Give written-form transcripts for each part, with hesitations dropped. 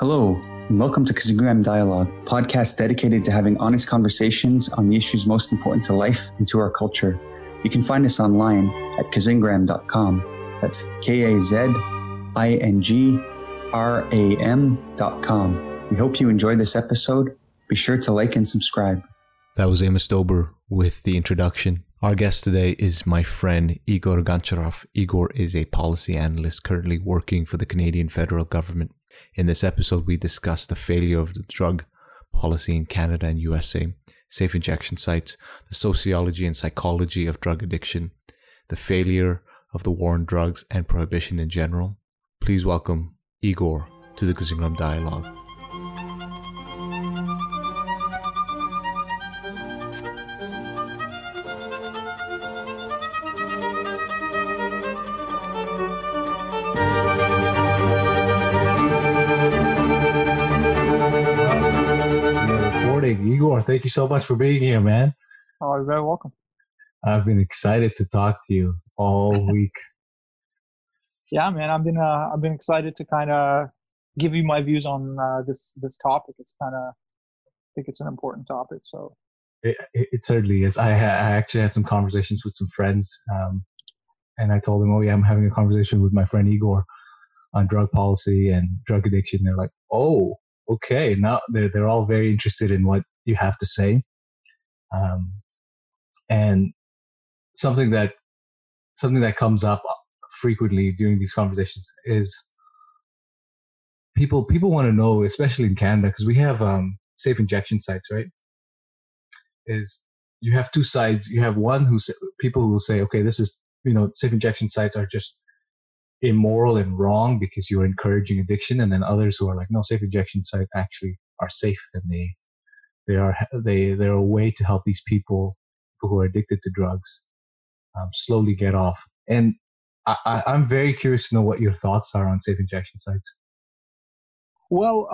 Hello, and welcome to Kazingram Dialogue, a podcast dedicated to having honest conversations on the issues most important to life and to our culture. You can find us online at kazingram.com. That's KAZINGRAM.com. We hope you enjoy this episode. Be sure to like and subscribe. That was Amos Dober with the introduction. Our guest today is my friend Igor Gancharov. Igor is a policy analyst currently working for the Canadian federal government. In this episode, we discuss the failure of the drug policy in Canada and USA, safe injection sites, the sociology and psychology of drug addiction, the failure of the war on drugs and prohibition in general. Please welcome Igor to the Kazingram Dialogue. Igor, thank you so much for being here, man. Oh, you're very welcome. I've been excited to talk to you all week. Yeah, man, I've been excited to kind of give you my views on this topic. It's kind of, I think it's an important topic. So it certainly is. I actually had some conversations with some friends, and I told them, "Oh yeah, I'm having a conversation with my friend Igor on drug policy and drug addiction." They're like, "Oh, okay." Now they're all very interested in what you have to say. And something that comes up frequently during these conversations is people want to know, especially in Canada, because we have safe injection sites, right? Is you have two sides. You have one people who will say, okay, this is, safe injection sites are just immoral and wrong because you're encouraging addiction, and then others who are like, no, safe injection sites actually are safe, and they're a way to help these people who are addicted to drugs slowly get off. And I'm very curious to know what your thoughts are on safe injection sites. Well,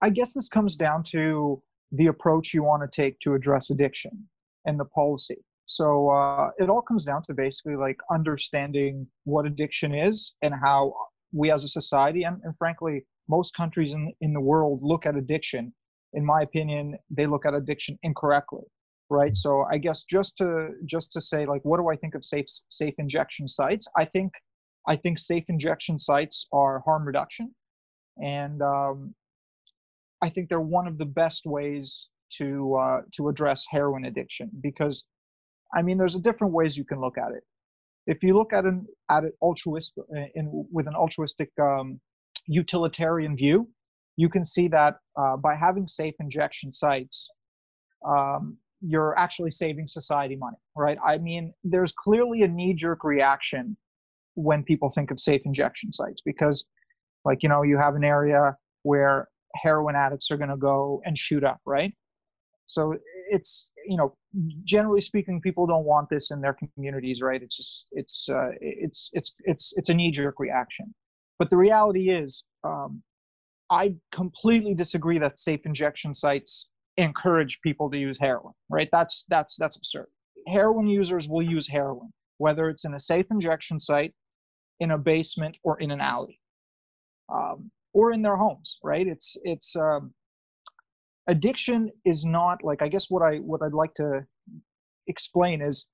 I guess this comes down to the approach you want to take to address addiction and the policy. So it all comes down to basically like understanding what addiction is and how we as a society and frankly, most countries in the world look at addiction. In my opinion, they look at addiction incorrectly, right? So I guess just to say, like, what do I think of safe injection sites? I think safe injection sites are harm reduction. And I think they're one of the best ways to address heroin addiction because, I mean, there's different ways you can look at it. If you look at it with an altruistic utilitarian view, you can see that by having safe injection sites, you're actually saving society money, right? I mean, there's clearly a knee-jerk reaction when people think of safe injection sites because, like, you have an area where heroin addicts are going to go and shoot up, right? So it's, generally speaking, people don't want this in their communities, right? It's just, it's a knee-jerk reaction. But the reality is, I completely disagree that safe injection sites encourage people to use heroin, right? That's absurd. Heroin users will use heroin, whether it's in a safe injection site, in a basement, or in an alley, or in their homes, right? Addiction is not like, I guess what I'd like to explain is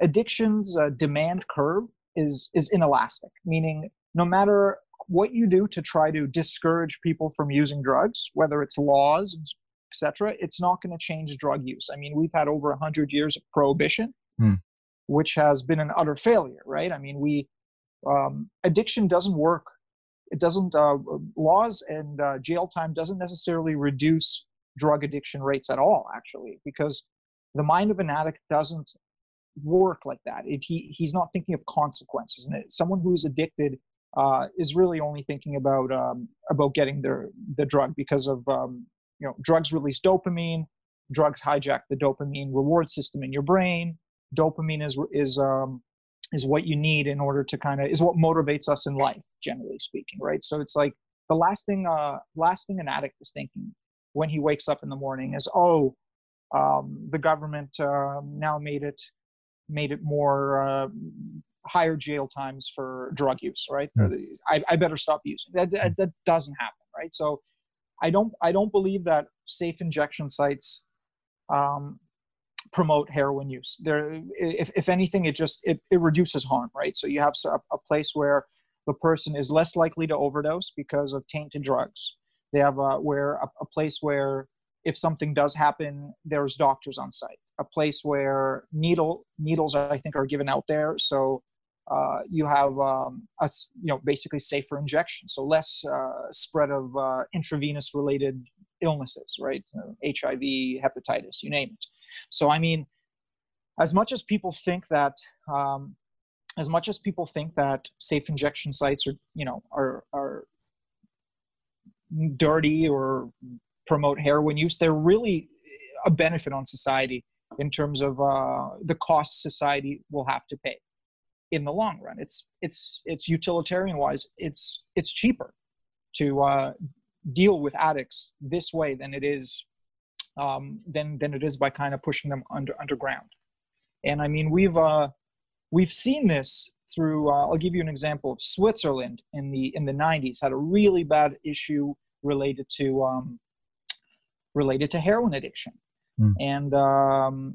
addiction's demand curve is inelastic, meaning no matter what you do to try to discourage people from using drugs, whether it's laws, etc., it's not going to change drug use. I mean, we've had over 100 years of prohibition, which has been an utter failure, right? I mean, addiction doesn't work. It doesn't, laws and jail time doesn't necessarily reduce drug addiction rates at all, actually, because the mind of an addict doesn't work like that. He's not thinking of consequences. And someone who is addicted is really only thinking about getting the drug because of, drugs release dopamine, drugs hijack the dopamine reward system in your brain. Dopamine is what you need in order to is what motivates us in life, generally speaking, right? So it's like the last thing an addict is thinking when he wakes up in the morning is, the government now made it more higher jail times for drug use, right? Yeah. I better stop using. That doesn't happen, right? So I don't believe that safe injection sites promote heroin use. There, if anything, it reduces harm, right? So you have a place where the person is less likely to overdose because of tainted drugs. They have a place where if something does happen, there's doctors on site. A place where needles, I think, are given out there. So you have basically safer injection. So less spread of intravenous related illnesses, right? HIV, hepatitis, you name it. So I mean, as much as people think that safe injection sites are dirty or promote heroin use, they're really a benefit on society in terms of the cost society will have to pay in the long run. It's utilitarian wise. It's cheaper to deal with addicts this way than it is by kind of pushing them underground. And I mean, we've seen this through, I'll give you an example of Switzerland in the 90s had a really bad issue related to heroin addiction. Mm. And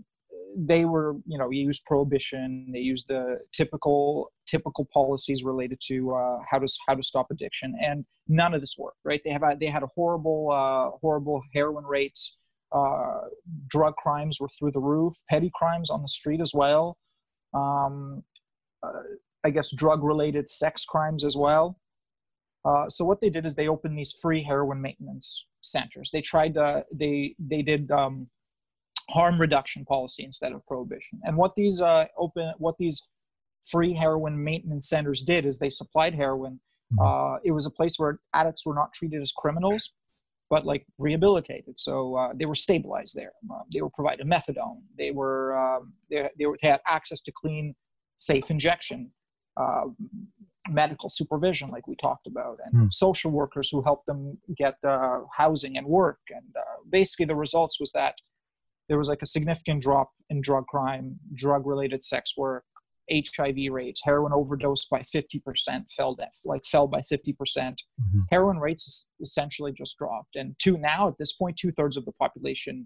they were, used prohibition. They used the typical policies related to how to stop addiction, and none of this worked, right? They had a horrible heroin rates. Drug crimes were through the roof, petty crimes on the street as well. I guess drug-related sex crimes as well. So what they did is they opened these free heroin maintenance centers. They tried to, they did harm reduction policy instead of prohibition. And what these free heroin maintenance centers did is they supplied heroin. It was a place where addicts were not treated as criminals, but like rehabilitated. So they were stabilized there. They were provided methadone. They had access to clean, safe injection, medical supervision, like we talked about, and social workers who helped them get housing and work. And basically the results was that there was like a significant drop in drug crime, drug-related sex work, HIV rates. Heroin overdose by 50%, fell by 50%. Mm-hmm. Heroin rates essentially just dropped. And now at this point, 2/3 of the population,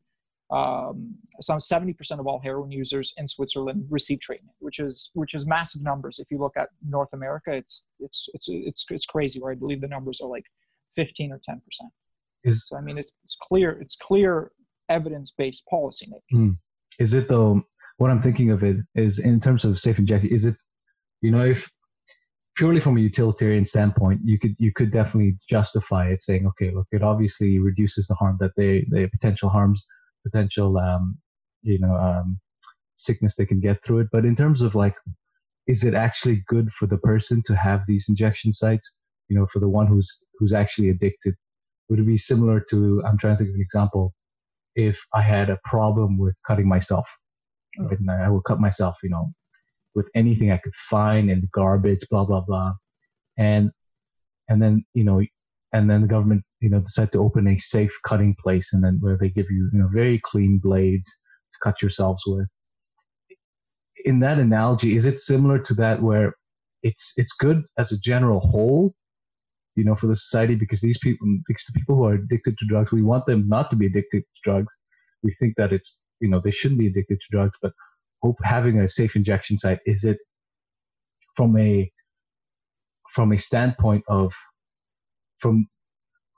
some 70% of all heroin users in Switzerland receive treatment, which is massive numbers. If you look at North America, it's crazy, where I believe the numbers are like 15 or 10%. So I mean, it's clear evidence-based policymaking. Is it though? What I'm thinking of it is, in terms of safe injection, is it, if purely from a utilitarian standpoint, you could definitely justify it, saying, okay, look, it obviously reduces the harm that the potential harms, sickness they can get through it. But in terms of like, is it actually good for the person to have these injection sites? For the one who's actually addicted, would it be similar to, I'm trying to think of an example, if I had a problem with cutting myself. Right? And I will cut myself, with anything I could find in garbage, blah, blah, blah. And then the government, decide to open a safe cutting place, and then where they give you, very clean blades to cut yourselves with. In that analogy, is it similar to that, where it's good as a general whole, for the society, because the people who are addicted to drugs, we want them not to be addicted to drugs. We think that it's, they shouldn't be addicted to drugs, but having a safe injection site, is it from a standpoint of, for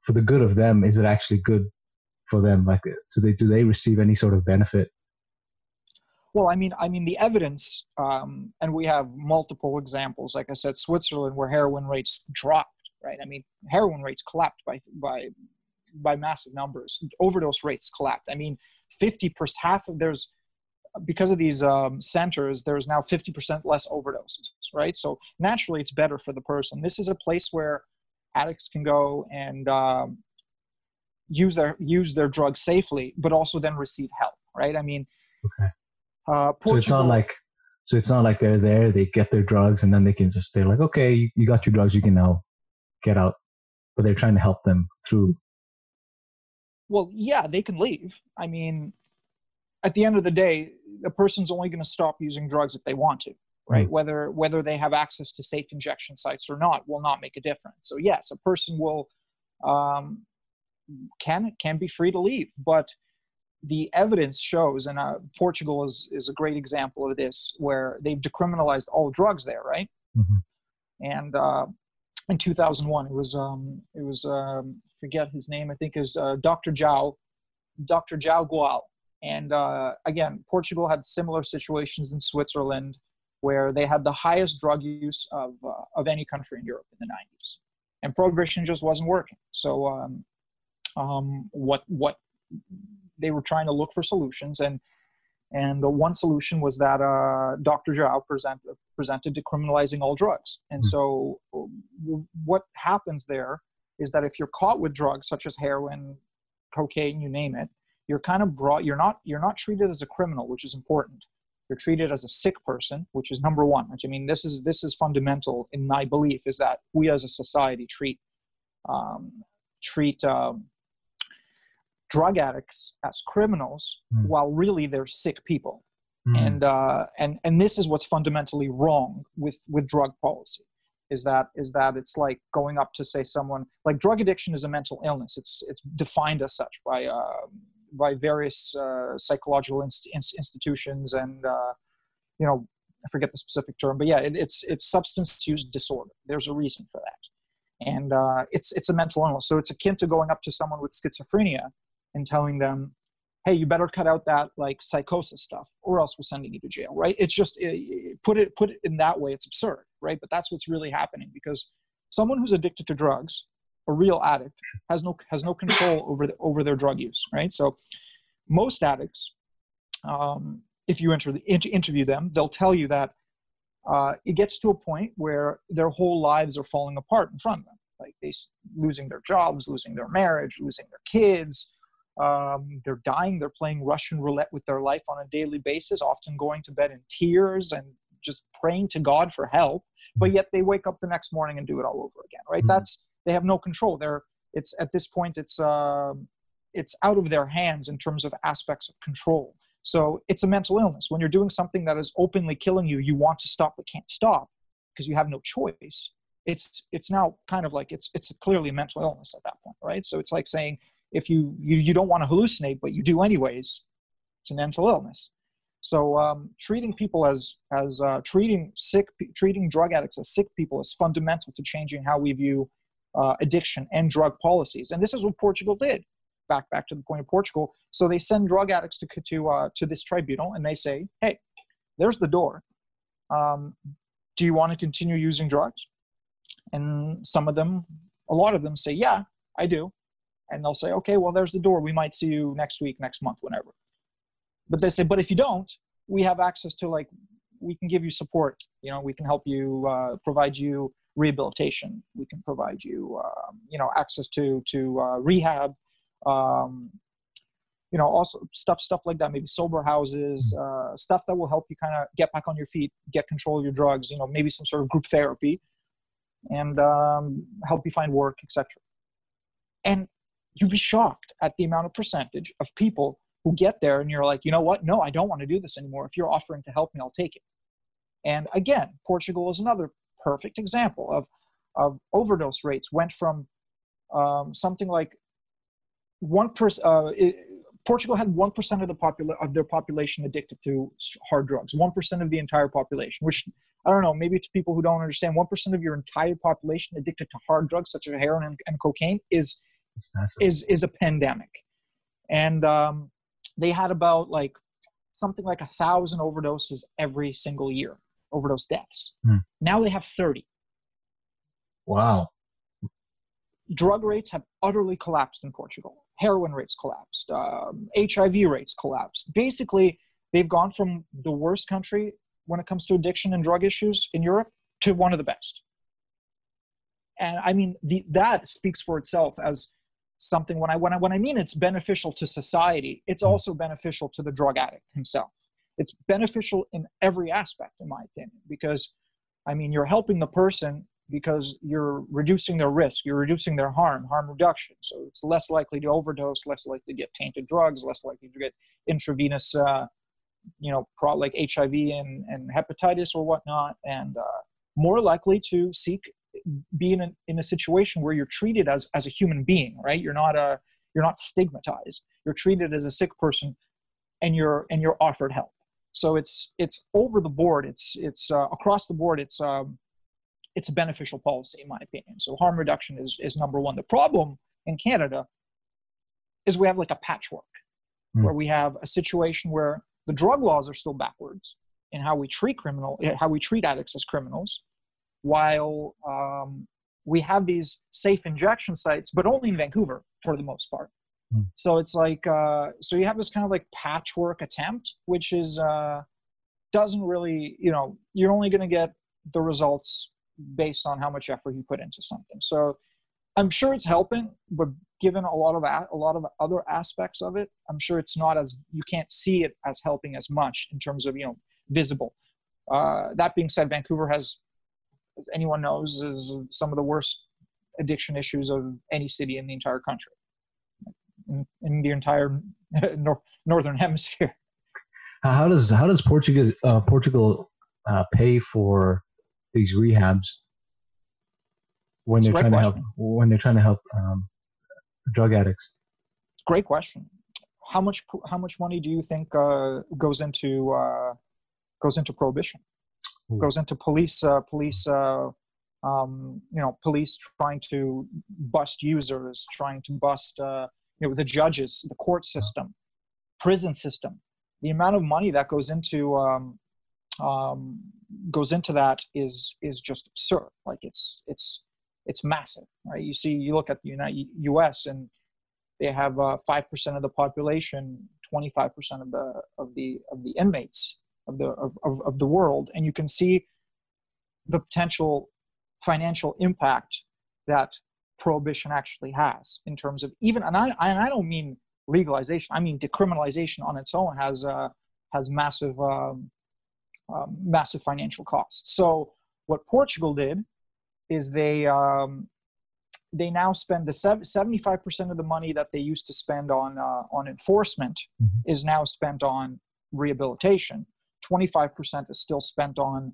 the good of them, is it actually good for them? Like, do they receive any sort of benefit? Well, I mean the evidence, and we have multiple examples, like I said, Switzerland, where heroin rates dropped, right? I mean, heroin rates collapsed by massive numbers. Overdose rates collapsed. I mean, 50%, because of these centers, there's now 50% less overdoses, right? So naturally, it's better for the person. This is a place where addicts can go and use their drugs safely, but also then receive help, right? I mean, okay. Portugal, so it's not like they're there, they get their drugs, and then they're like, okay, you got your drugs, you can now get out. But they're trying to help them through. Well, yeah, they can leave. I mean, at the end of the day, a person's only going to stop using drugs if they want to, right? Mm. Whether they have access to safe injection sites or not will not make a difference. So yes, a person will can be free to leave, but the evidence shows, and Portugal is a great example of this, where they've decriminalized all drugs there, right? Mm-hmm. And in 2001, it was forget his name, I think is Dr. João Goulão. And again, Portugal had similar situations in Switzerland, where they had the highest drug use of any country in Europe in the 90s, and prohibition just wasn't working. So what they were trying to look for solutions, and the one solution was that Dr. João presented decriminalizing all drugs. And so what happens there is that if you're caught with drugs such as heroin, cocaine, you name it, you're kind of brought, you're not treated as a criminal, which is important. You're treated as a sick person, which is number one, which I mean, this is fundamental in my belief, is that we as a society treat drug addicts as criminals, mm. while really they're sick people. Mm. And this is what's fundamentally wrong with drug policy, is that it's like going up to say someone, like, drug addiction is a mental illness. It's defined as such by various psychological institutions, and I forget the specific term, but yeah, it's substance use disorder. There's a reason for that, and it's a mental illness. So it's akin to going up to someone with schizophrenia and telling them, "Hey, you better cut out that like psychosis stuff, or else we're sending you to jail." Right? It's just put it in that way. It's absurd, right? But that's what's really happening, because someone who's addicted to drugs, a real addict, has no control over their drug use, right? So most addicts, if you interview them, they'll tell you that it gets to a point where their whole lives are falling apart in front of them, like they losing their jobs, losing their marriage, losing their kids. They're dying. They're playing Russian roulette with their life on a daily basis, often going to bed in tears and just praying to God for help. But yet they wake up the next morning and do it all over again, right? Mm-hmm. They have no control. It's at this point, it's out of their hands in terms of aspects of control. So it's a mental illness. When you're doing something that is openly killing you, you want to stop but can't stop because you have no choice. It's now kind of like it's clearly a mental illness at that point, right? So it's like saying, if you don't want to hallucinate, but you do anyways, it's a mental illness. So treating people treating drug addicts as sick people is fundamental to changing how we view addiction and drug policies. And this is what Portugal did. Back to the point of Portugal. So they send drug addicts to this tribunal, and they say, "Hey, there's the door. Do you want to continue using drugs?" And a lot of them say, "Yeah, I do." And they'll say, "Okay, well, there's the door. We might see you next week, next month, whenever." But they say, "But if you don't, we have access to, like, we can give you support. You know, we can help you, provide you rehabilitation. We can provide you, access to rehab, also stuff like that, maybe sober houses, stuff that will help you kind of get back on your feet, get control of your drugs, maybe some sort of group therapy, and help you find work, etc." And you'd be shocked at the amount of percentage of people who get there and you're like, "You know what? No, I don't want to do this anymore. If you're offering to help me, I'll take it." And again, Portugal is another perfect example of overdose rates went from something like 1%. Portugal had 1% of their population addicted to hard drugs. 1% of the entire population, which, I don't know, maybe to people who don't understand, 1% of your entire population addicted to hard drugs such as heroin and cocaine is a pandemic. And they had about something like 1,000 overdoses every single year, overdose deaths. Mm. Now they have 30. Wow. Drug rates have utterly collapsed in Portugal. Heroin rates collapsed. HIV rates collapsed. Basically, they've gone from the worst country when it comes to addiction and drug issues in Europe to one of the best. And I mean, that speaks for itself as something. When I mean it's beneficial to society, it's also beneficial to the drug addict himself. It's beneficial in every aspect, in my opinion, because, I mean, you're helping the person because you're reducing their risk, you're reducing their harm reduction. So it's less likely to overdose, less likely to get tainted drugs, less likely to get intravenous you know, like HIV and hepatitis or whatnot, and more likely to be in a situation where you're treated as a human being, right? You're not stigmatized. You're treated as a sick person, and you're offered help. So it's over the board. It's across the board. It's a beneficial policy, in my opinion. So harm reduction is number one. The problem in Canada is we have like a patchwork where we have a situation where the drug laws are still backwards in how we treat addicts as criminals, while we have these safe injection sites, but only in Vancouver for the most part. So it's like, so you have this kind of like patchwork attempt, which is, doesn't really, you know, you're only going to get the results based on how much effort you put into something. So I'm sure it's helping, but given a lot of other aspects of it, I'm sure it's not as, you can't see it as helping as much in terms of, you know, visible. That being said, Vancouver has, as anyone knows, is some of the worst addiction issues of any city in the entire country. In the entire northern hemisphere. How does Portugal pay for these rehabs when they're trying to help drug addicts? Great question. How much money do you think goes into prohibition? Ooh. Goes into police trying to bust users, trying to bust. You know, the judges, the court system, prison system, the amount of money that goes into that is just absurd. Like it's massive, right? You see, you look at the U.S. and they have 5% of the population, 25% of the inmates of the world, and you can see the potential financial impact that prohibition actually has in terms of even, and I don't mean legalization, I mean decriminalization on its own has massive massive financial costs. So what Portugal did is they now spend the 75% of the money that they used to spend on enforcement is now spent on rehabilitation. 25% is still spent on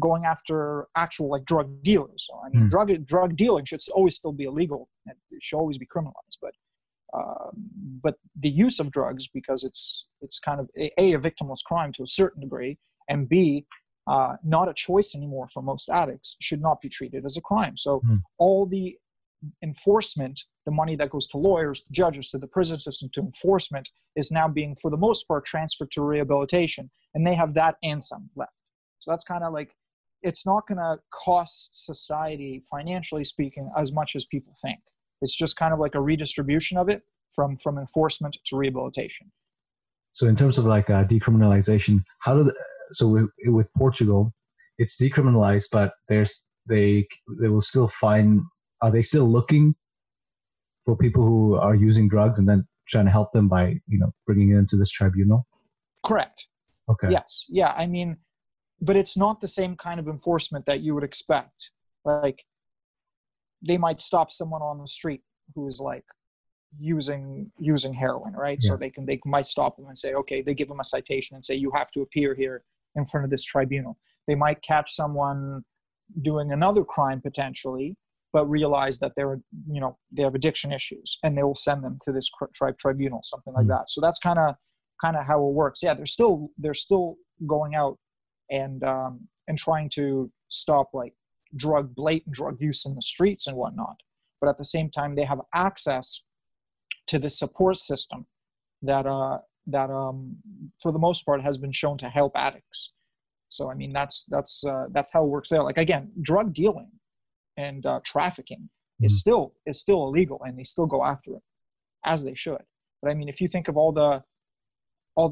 going after actual like drug dealers. So, I mean, drug dealing should always still be illegal and it should always be criminalized. But the use of drugs, because it's kind of a victimless crime to a certain degree, and b, not a choice anymore for most addicts, should not be treated as a crime. So all the enforcement, the money that goes to lawyers, to judges, to the prison system, to enforcement, is now being for the most part transferred to rehabilitation, and they have that and some left. So that's kind of like, it's not going to cost society, financially speaking, as much as people think. It's just kind of like a redistribution of it from enforcement to rehabilitation. So in terms of like decriminalization, with Portugal, it's decriminalized, but they will still find, are they still looking for people who are using drugs and then trying to help them by, you know, bringing them to this tribunal? Correct. Okay. Yes. Yeah. I mean, but it's not the same kind of enforcement that you would expect. Like, they might stop someone on the street who is like using heroin, right? Yeah. So they might stop them and say, okay, they give them a citation and say, you have to appear here in front of this tribunal. They might catch someone doing another crime potentially, but realize that they have addiction issues, and they will send them to this tribunal, something like that. So that's kind of how it works. Yeah, they're still going out and trying to stop like blatant drug use in the streets and whatnot. But at the same time, they have access to the support system that for the most part has been shown to help addicts. So I mean, that's how it works there. Like, again, drug dealing and trafficking is still illegal, and they still go after it, as they should. But I mean, if you think of all the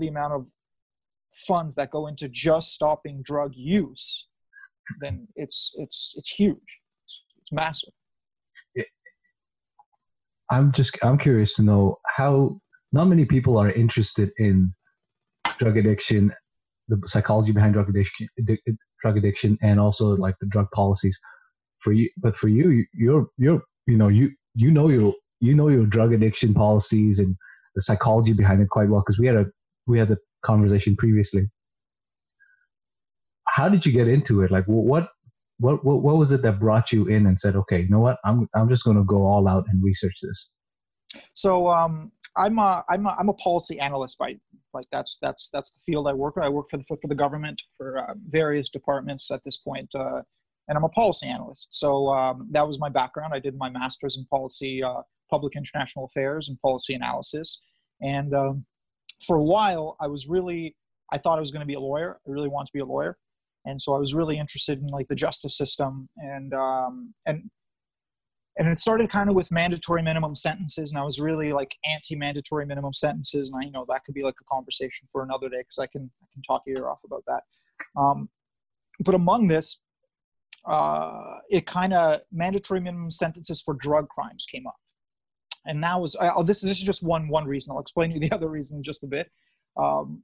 amount of funds that go into just stopping drug use, then it's huge. It's massive. I'm curious to know how not many people are interested in drug addiction, the psychology behind drug addiction, and also like the drug policies. For you, but for you, you're you know your drug addiction policies and the psychology behind it quite well, because we had a conversation previously. How did you get into it? Like, what was it that brought you in and said, okay, you know what, I'm just going to go all out and research this? So I'm a policy analyst by that's the field I work in. I work for the government, for various departments at this point, and I'm a policy analyst. So that was my background. I did my master's in policy, public international affairs, and policy analysis. And for a while, I thought I was going to be a lawyer. I really wanted to be a lawyer, and so I was really interested in like the justice system, and it started kind of with mandatory minimum sentences, and I was really like anti-mandatory minimum sentences, and I, you know, that could be like a conversation for another day, because I can talk your ear off about that. But among this, it kind of mandatory minimum sentences for drug crimes came up, and that was this is just one reason. I'll explain to you the other reason in just a bit.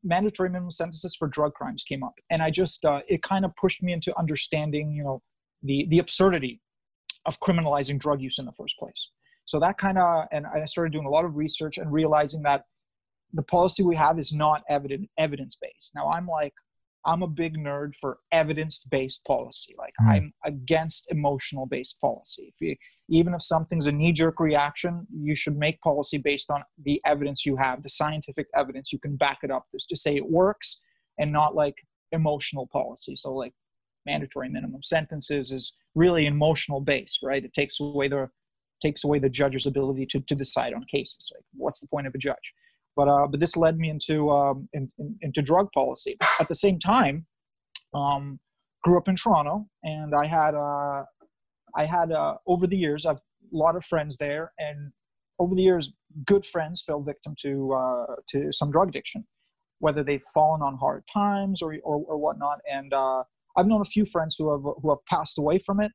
Mandatory minimum sentences for drug crimes came up, and I just it kind of pushed me into understanding, you know, the absurdity of criminalizing drug use in the first place. So that kind of, and I started doing a lot of research and realizing that the policy we have is not evidence-based. Now I'm a big nerd for evidence-based policy. Like I'm against emotional-based policy. Even if something's a knee-jerk reaction, you should make policy based on the evidence you have, the scientific evidence. You can back it up just to say it works, and not like emotional policy. So like mandatory minimum sentences is really emotional based, right? It takes away the judge's ability to decide on cases. Like, what's the point of a judge? But this led me into drug policy. At the same time, grew up in Toronto, and I had over the years, I've a lot of friends there, and over the years, good friends fell victim to some drug addiction, whether they've fallen on hard times or whatnot. And I've known a few friends who have passed away from it.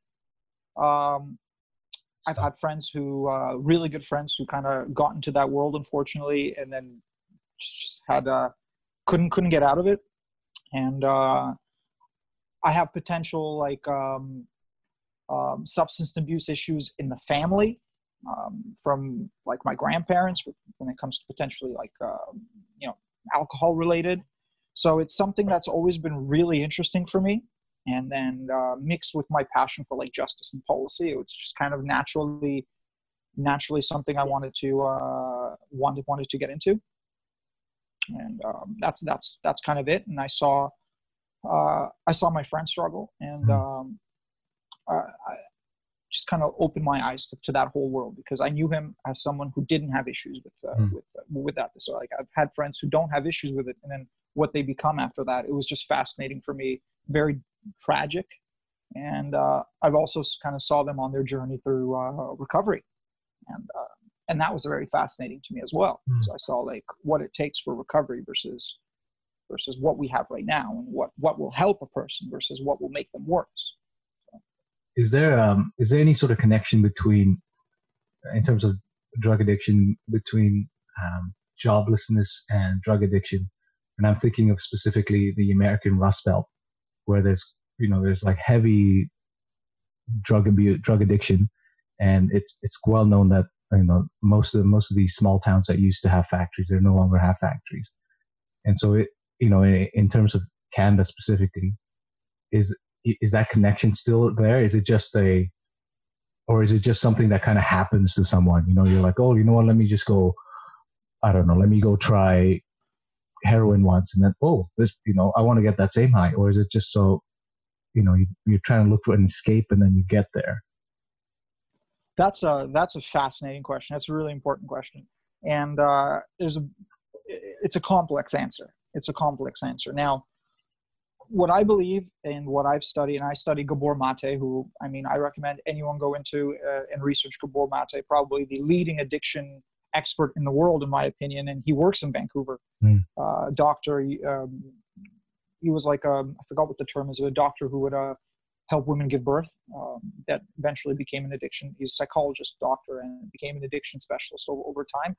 I've had friends really good friends who kind of got into that world, unfortunately, and then just had couldn't get out of it. And I have potential like substance abuse issues in the family from like my grandparents when it comes to potentially like you know, alcohol related. So it's something that's always been really interesting for me. And then mixed with my passion for like justice and policy, it was just kind of naturally something I wanted to get into. And that's kind of it. And I saw my friends struggle, and I just kind of opened my eyes to that whole world, because I knew him as someone who didn't have issues with that. So like I've had friends who don't have issues with it, and then what they become after that. It was just fascinating for me, very tragic. And I've also kind of saw them on their journey through recovery. And that was very fascinating to me as well. So I saw like what it takes for recovery versus what we have right now, and what will help a person versus what will make them worse. So. Is there any sort of connection between, in terms of drug addiction, between joblessness and drug addiction? And I'm thinking of specifically the American Rust Belt, where there's like heavy drug addiction, and it's well known that, you know, most of these small towns that used to have factories, they no longer have factories. And so it, you know, in terms of Canada specifically, is that connection still there? Is it just something that kind of happens to someone? You know, you're like, oh, you know what? Let me just go. I don't know. Let me go try heroin once, and then, oh, this, you know, I want to get that same high. Or is it just, so, you know, you're trying to look for an escape and then you get there? That's a fascinating question. That's a really important question. And it's a complex answer. Now, what I believe and what I've studied, and I study Gabor Mate, who, I mean, I recommend anyone go into and research Gabor Mate, probably the leading addiction expert in the world, in my opinion, and he works in Vancouver. Doctor, he was like I forgot what the term is, a doctor who would help women give birth. That eventually became an addiction. He's a psychologist, doctor, and became an addiction specialist over time.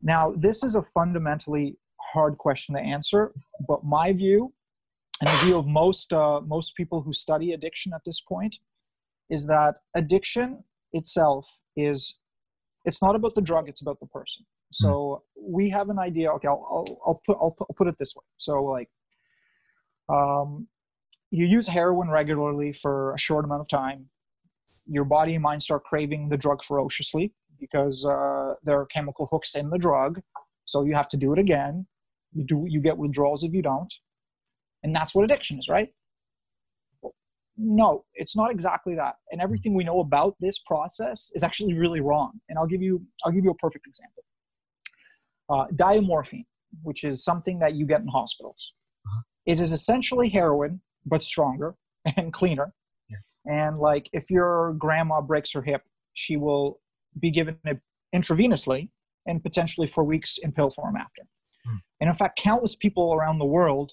Now, this is a fundamentally hard question to answer, but my view, and the view of most people who study addiction at this point, is that addiction itself is. It's not about the drug, it's about the person. So we have an idea. Okay, I'll put it this way. So like, you use heroin regularly for a short amount of time. Your body and mind start craving the drug ferociously because there are chemical hooks in the drug. So you have to do it again. You get withdrawals if you don't. And that's what addiction is, right? No, it's not exactly that. And everything we know about this process is actually really wrong. And I'll give you a perfect example. Diamorphine, which is something that you get in hospitals. It is essentially heroin, but stronger and cleaner. And like, if your grandma breaks her hip, she will be given it intravenously and potentially for weeks in pill form after. And in fact, countless people around the world,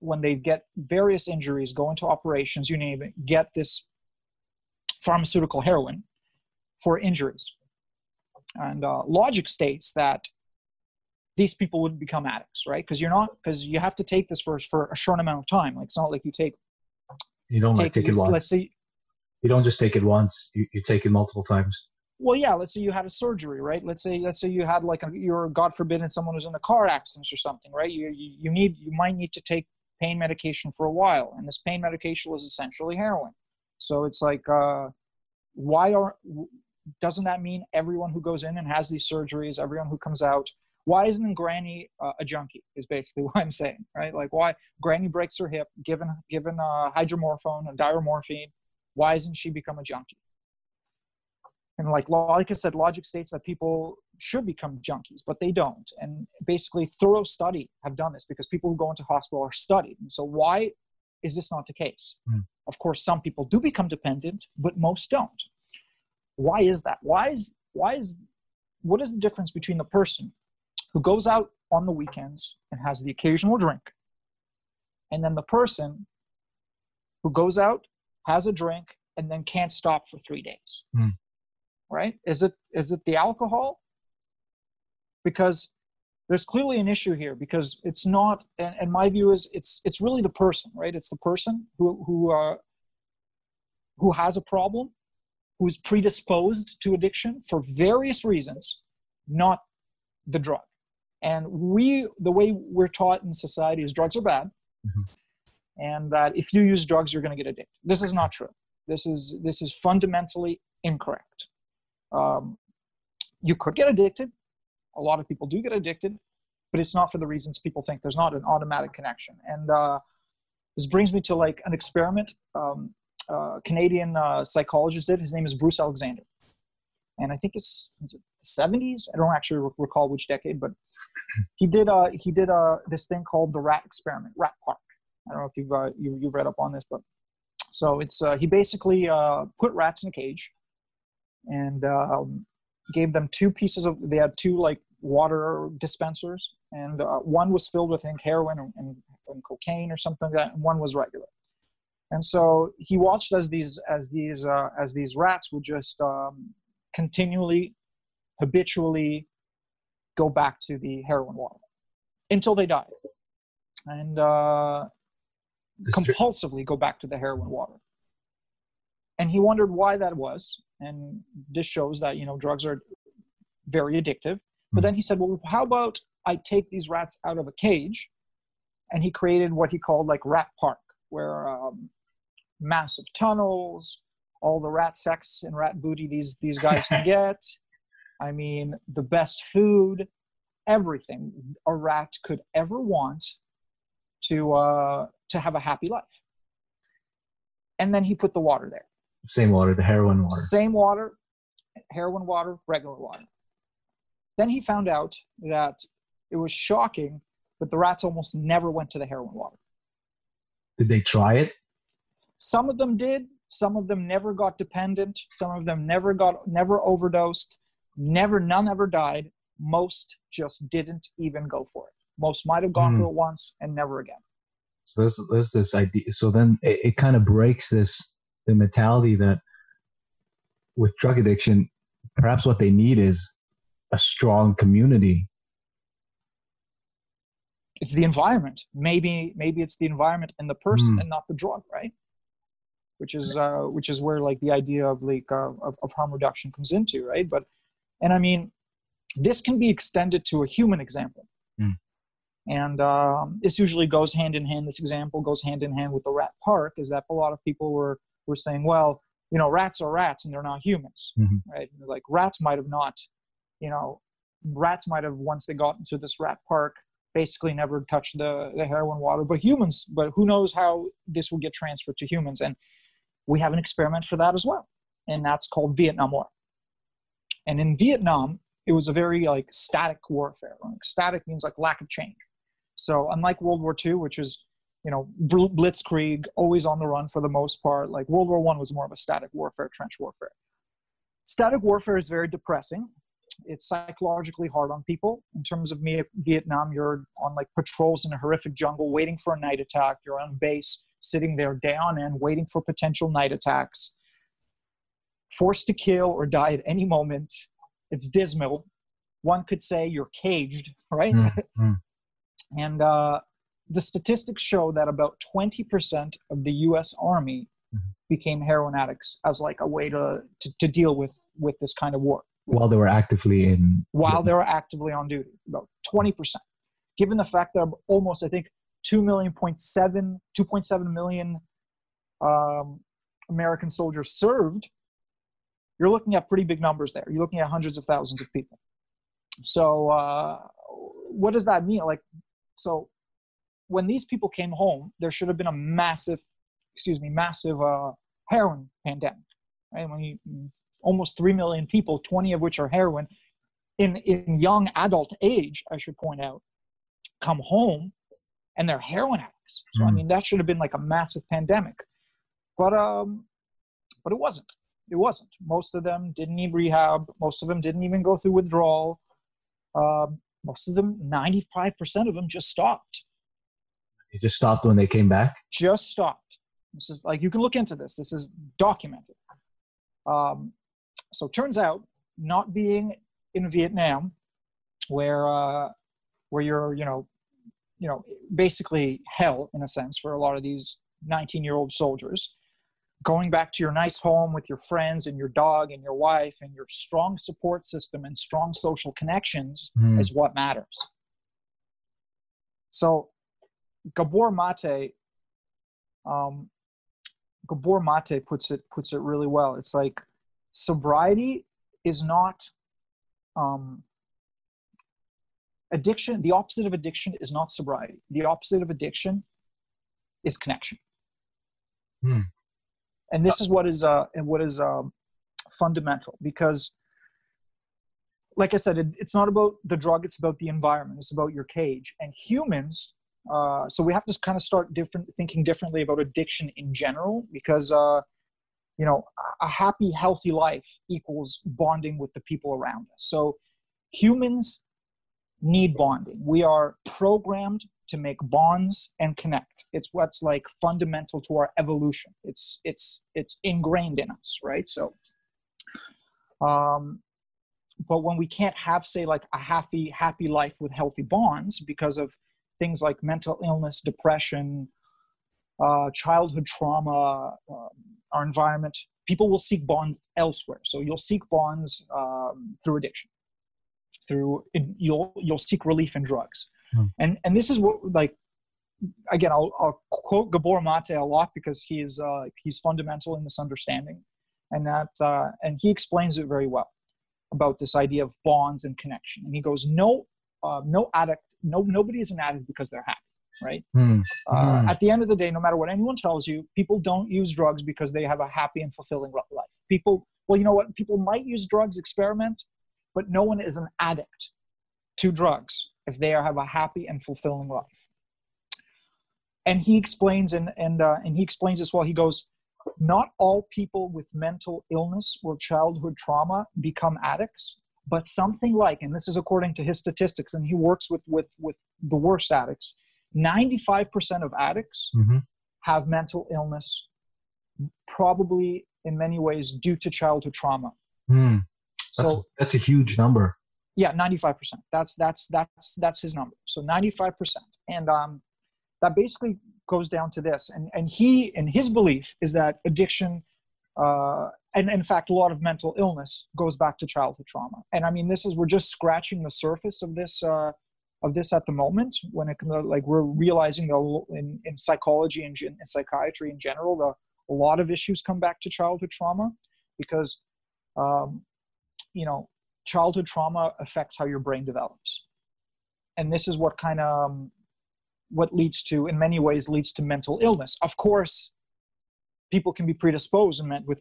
when they get various injuries, go into operations, you name it, get this pharmaceutical heroin for injuries. And logic states that these people would become addicts, right? Because you have to take this for a short amount of time. Like, it's not like you take. You don't take it once. Let's say you don't just take it once. You take it multiple times. Well, yeah. Let's say you had a surgery, right? Let's say you had like you're God forbid, someone who's in a car accident or something, right? You might need to take pain medication for a while, and this pain medication was essentially heroin. So it's like, doesn't that mean everyone who goes in and has these surgeries, everyone who comes out, why isn't Granny a junkie? Is basically what I'm saying, right? Like, why Granny breaks her hip, given hydromorphone and diamorphine, why isn't she become a junkie? And like I said, logic states that people should become junkies, but they don't. And basically, thorough study have done this because people who go into hospital are studied. And so, why is this not the case? Of course, some people do become dependent, but most don't. Why is that? What is the difference between the person who goes out on the weekends and has the occasional drink, and then the person who goes out, has a drink, and then can't stop for 3 days? Right? Is it the alcohol? Because there's clearly an issue here, because it's not, and my view is it's really the person, right? It's the person who has a problem, who is predisposed to addiction for various reasons, not the drug. And the way we're taught in society is drugs are bad, and that if you use drugs, you're going to get addicted. This is not true. This is fundamentally incorrect. You could get addicted. A lot of people do get addicted, but it's not for the reasons people think. There's not an automatic connection. And this brings me to like an experiment Canadian psychologist did. His name is Bruce Alexander. And I think it's the 70s. I don't actually recall which decade, but he did this thing called the rat experiment, rat park. I don't know if you've read up on this, but so it's he basically put rats in a cage and gave them they had two like water dispensers, and one was filled with, I think, heroin and cocaine or something like that, and one was regular. And so he watched as these rats would just continually, habitually go back to the heroin water until they died, and compulsively go back to the heroin water. And he wondered why that was. And this shows that, you know, drugs are very addictive. But then he said, well, how about I take these rats out of a cage? And he created what he called like rat park, where massive tunnels, all the rat sex and rat booty these guys can get. I mean, the best food, everything a rat could ever want to have a happy life. And then he put the water there. Same water, the heroin water. Same water, heroin water, regular water. Then he found out that it was shocking, but the rats almost never went to the heroin water. Did they try it? Some of them did. Some of them never got dependent. Some of them never overdosed. None ever died. Most just didn't even go for it. Most might have gone for it once and never again. So there's this idea. So then it kind of breaks the mentality that with drug addiction, perhaps what they need is a strong community. It's the environment. Maybe it's the environment and the person and not the drug, right? Which is where like the idea of harm reduction comes into, right? But, and I mean, This can be extended to a human example. Mm. And this usually goes hand in hand. This example goes hand in hand with the rat park, is that a lot of people were saying, well, you know, rats are rats and they're not humans, mm-hmm. right? Like rats might have not, you know, rats might have, once they got into this rat park, basically never touched the heroin water, but humans, but who knows how this will get transferred to humans. And we have an experiment for that as well. And that's called Vietnam War. And in Vietnam, it was a very like static warfare. Like, static means like lack of change. So unlike World War II, which is, you know, blitzkrieg, always on the run for the most part, like World War I was more of a static warfare, trench warfare. Static warfare is very depressing. It's psychologically hard on people. In terms of Vietnam, you're on like patrols in a horrific jungle waiting for a night attack. You're on base, sitting there day on end, waiting for potential night attacks. Forced to kill or die at any moment. It's dismal. One could say you're caged, right? Mm-hmm. And the statistics show that about 20% of the U.S. Army mm-hmm. became heroin addicts as like a way to deal with this kind of war. While they were actively in... While they were actively on duty, about 20%. Given the fact that almost, I think, 2.7 million American soldiers served, you're looking at pretty big numbers there. You're looking at hundreds of thousands of people. So what does that mean? Like, so when these people came home, there should have been a massive heroin pandemic, right? When you... almost 3 million people, 20 of which are heroin, in young adult age, I should point out, come home and they're heroin addicts. So, I mean, that should have been like a massive pandemic. But it wasn't. It wasn't. Most of them didn't need rehab. Most of them didn't even go through withdrawal. Most of them, 95% of them just stopped. They just stopped when they came back? Just stopped. This is like, you can look into this. This is documented. So it turns out, not being in Vietnam, where you're, you know, basically hell in a sense for a lot of these 19-year-old soldiers, going back to your nice home with your friends and your dog and your wife and your strong support system and strong social connections is what matters. So Gabor Mate puts it really well. It's like, sobriety is not addiction. The opposite of addiction is not sobriety. The opposite of addiction is connection. And this is what is fundamental, because like I said, it's not about the drug, it's about the environment. It's about your cage. And humans, so we have to kind of start thinking differently about addiction in general, because you know, a happy, healthy life equals bonding with the people around us. So humans need bonding. We are programmed to make bonds and connect. It's what's like fundamental to our evolution. It's ingrained in us, right? So, but when we can't have, say, like a happy life with healthy bonds because of things like mental illness, depression, childhood trauma, our environment, people will seek bonds elsewhere. So you'll seek bonds through addiction, you'll seek relief in drugs. And this is what, like, again, I'll quote Gabor Mate a lot because he's fundamental in this understanding, and that and he explains it very well about this idea of bonds and connection. And he goes, nobody is an addict because they're happy. Right? At the end of the day, no matter what anyone tells you, people don't use drugs because they have a happy and fulfilling life. People, well, you know what? People might use drugs, experiment, but no one is an addict to drugs if they have a happy and fulfilling life. And he explains, and he explains this well. He goes, not all people with mental illness or childhood trauma become addicts, but something like, and this is according to his statistics, and he works with the worst addicts. 95% of addicts have mental illness, probably in many ways due to childhood trauma. So that's a huge number. Yeah, 95%. That's his number. So 95%, and that basically goes down to this. And his belief is that addiction And in fact, a lot of mental illness goes back to childhood trauma. And I mean, this is, we're just scratching the surface of this at the moment, when it comes, like, we're realizing that in psychology and in psychiatry in general, a lot of issues come back to childhood trauma, because, you know, childhood trauma affects how your brain develops. And this is what kind of, what leads to, in many ways, leads to mental illness. Of course, people can be predisposed to mental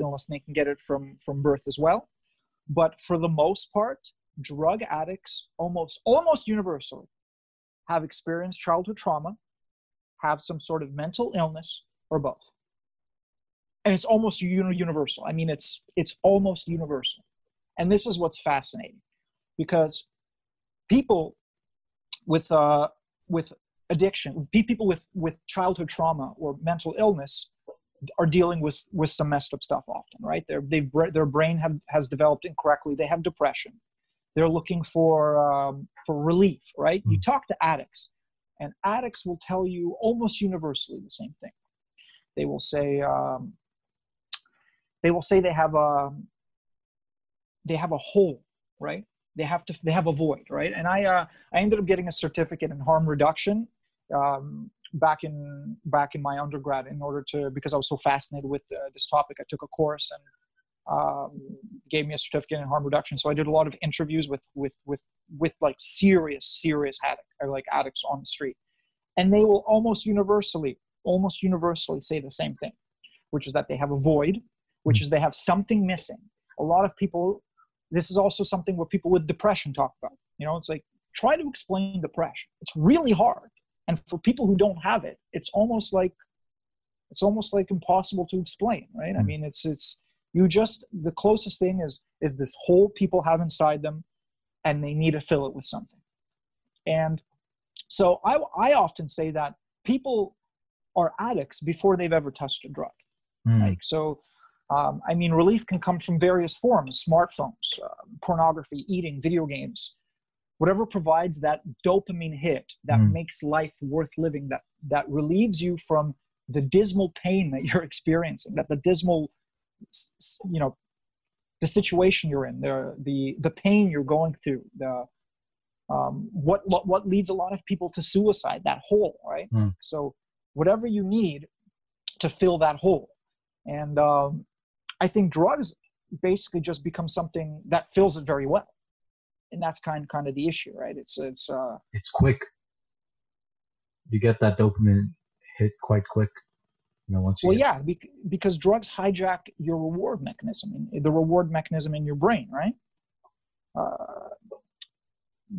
illness, and they can get it from birth as well. But for the most part, drug addicts almost universally have experienced childhood trauma, have some sort of mental illness, or both. And it's almost universal. I mean, it's almost universal. And this is what's fascinating, because people with addiction, people with childhood trauma or mental illness, are dealing with some messed up stuff often, right? Their brain has developed incorrectly. They have depression. They're looking for relief, right? You talk to addicts, and addicts will tell you almost universally the same thing. They will say they have a hole, right? They have a void, right? And I ended up getting a certificate in harm reduction. Back in my undergrad, in order to, because I was so fascinated with this topic, I took a course, and gave me a certificate in harm reduction. So I did a lot of interviews with like serious addicts on the street, and they will almost universally say the same thing, which is that they have a void, which is they have something missing. A lot of people, this is also something where people with depression talk about. You know, it's like, try to explain depression. It's really hard. And for people who don't have it, it's almost like impossible to explain, right? I mean, the closest thing is this hole people have inside them, and they need to fill it with something. And so I often say that people are addicts before they've ever touched a drug. Right? So, I mean, relief can come from various forms: smartphones, pornography, eating, video games. Whatever provides that dopamine hit that makes life worth living, that relieves you from the dismal pain that you're experiencing, that the dismal, you know, the situation you're in, the pain you're going through, what leads a lot of people to suicide, that hole, right? So whatever you need to fill that hole. And I think drugs basically just become something that fills it very well. And that's kind of the issue, right? It's quick. You get that dopamine hit quite quick. You know, because drugs hijack your reward mechanism, in your brain, right?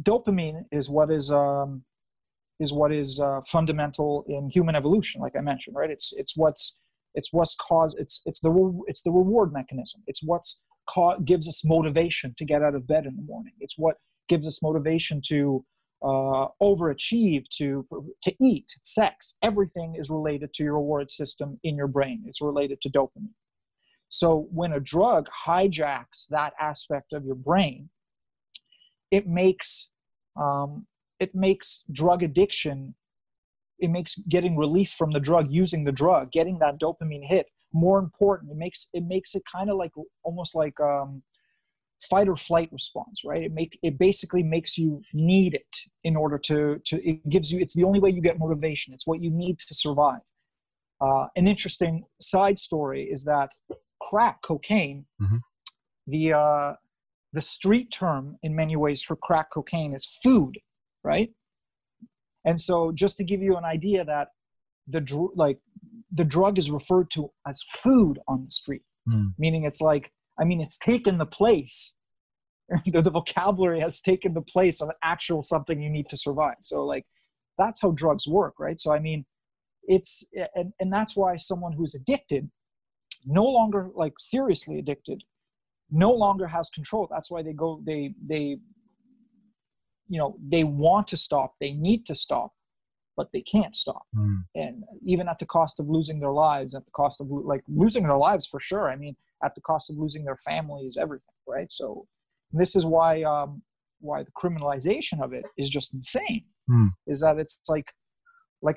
Dopamine is what is fundamental in human evolution, like I mentioned, right? It's the reward mechanism. It's what's gives us motivation to get out of bed in the morning. It's what gives us motivation to overachieve, to eat, sex. Everything is related to your reward system in your brain. It's related to dopamine. So when a drug hijacks that aspect of your brain, it makes drug addiction, it makes getting relief from the drug, using the drug, getting that dopamine hit, more important. It makes it kind of like almost like fight or flight response, right? It basically makes you need it in order to it gives you, it's the only way you get motivation. It's what you need to survive. An interesting side story is that crack cocaine, the street term in many ways for crack cocaine is food, right? And so just to give you an idea that the drug is referred to as food on the street, meaning it's like, I mean, it's taken the place. The vocabulary has taken the place of actual something you need to survive. So like, that's how drugs work, right? So I mean, and that's why someone who's addicted, no longer, like seriously addicted, no longer has control. That's why they want to stop, they need to stop, but they can't stop. And even at the cost of losing their lives, at the cost of losing their lives for sure. I mean, at the cost of losing their families, everything, right? So this is why the criminalization of it is just insane, is that it's like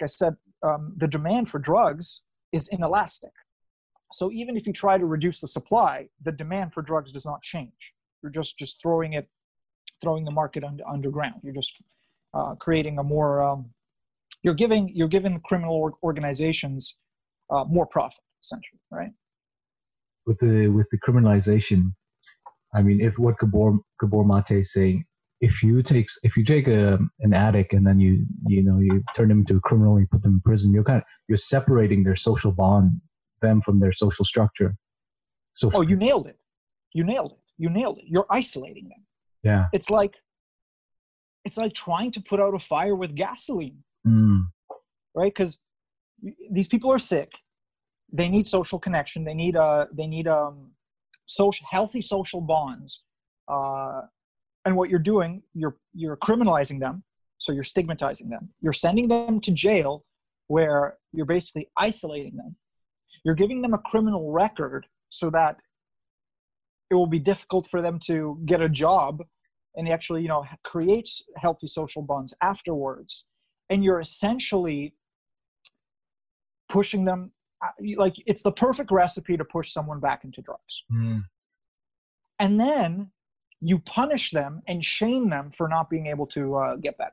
I said, the demand for drugs is inelastic. So even if you try to reduce the supply, the demand for drugs does not change. You're just throwing the market underground. You're just creating a more, you're giving criminal organizations more profit, essentially, right? With the criminalization, I mean, if what Gabor Mate is saying, if you take an addict and then you turn them into a criminal, you put them in prison, you're separating their social bond, them from their social structure. So oh, you nailed it! You nailed it! You nailed it! You're isolating them. Yeah, it's like trying to put out a fire with gasoline, right? Because these people are sick. They need social connection. They need healthy social bonds. And what you're doing, you're criminalizing them, so you're stigmatizing them. You're sending them to jail, where you're basically isolating them. You're giving them a criminal record so that it will be difficult for them to get a job and actually, you know, create healthy social bonds afterwards. And you're essentially pushing them, like it's the perfect recipe to push someone back into drugs. Mm. And then you punish them and shame them for not being able to get better.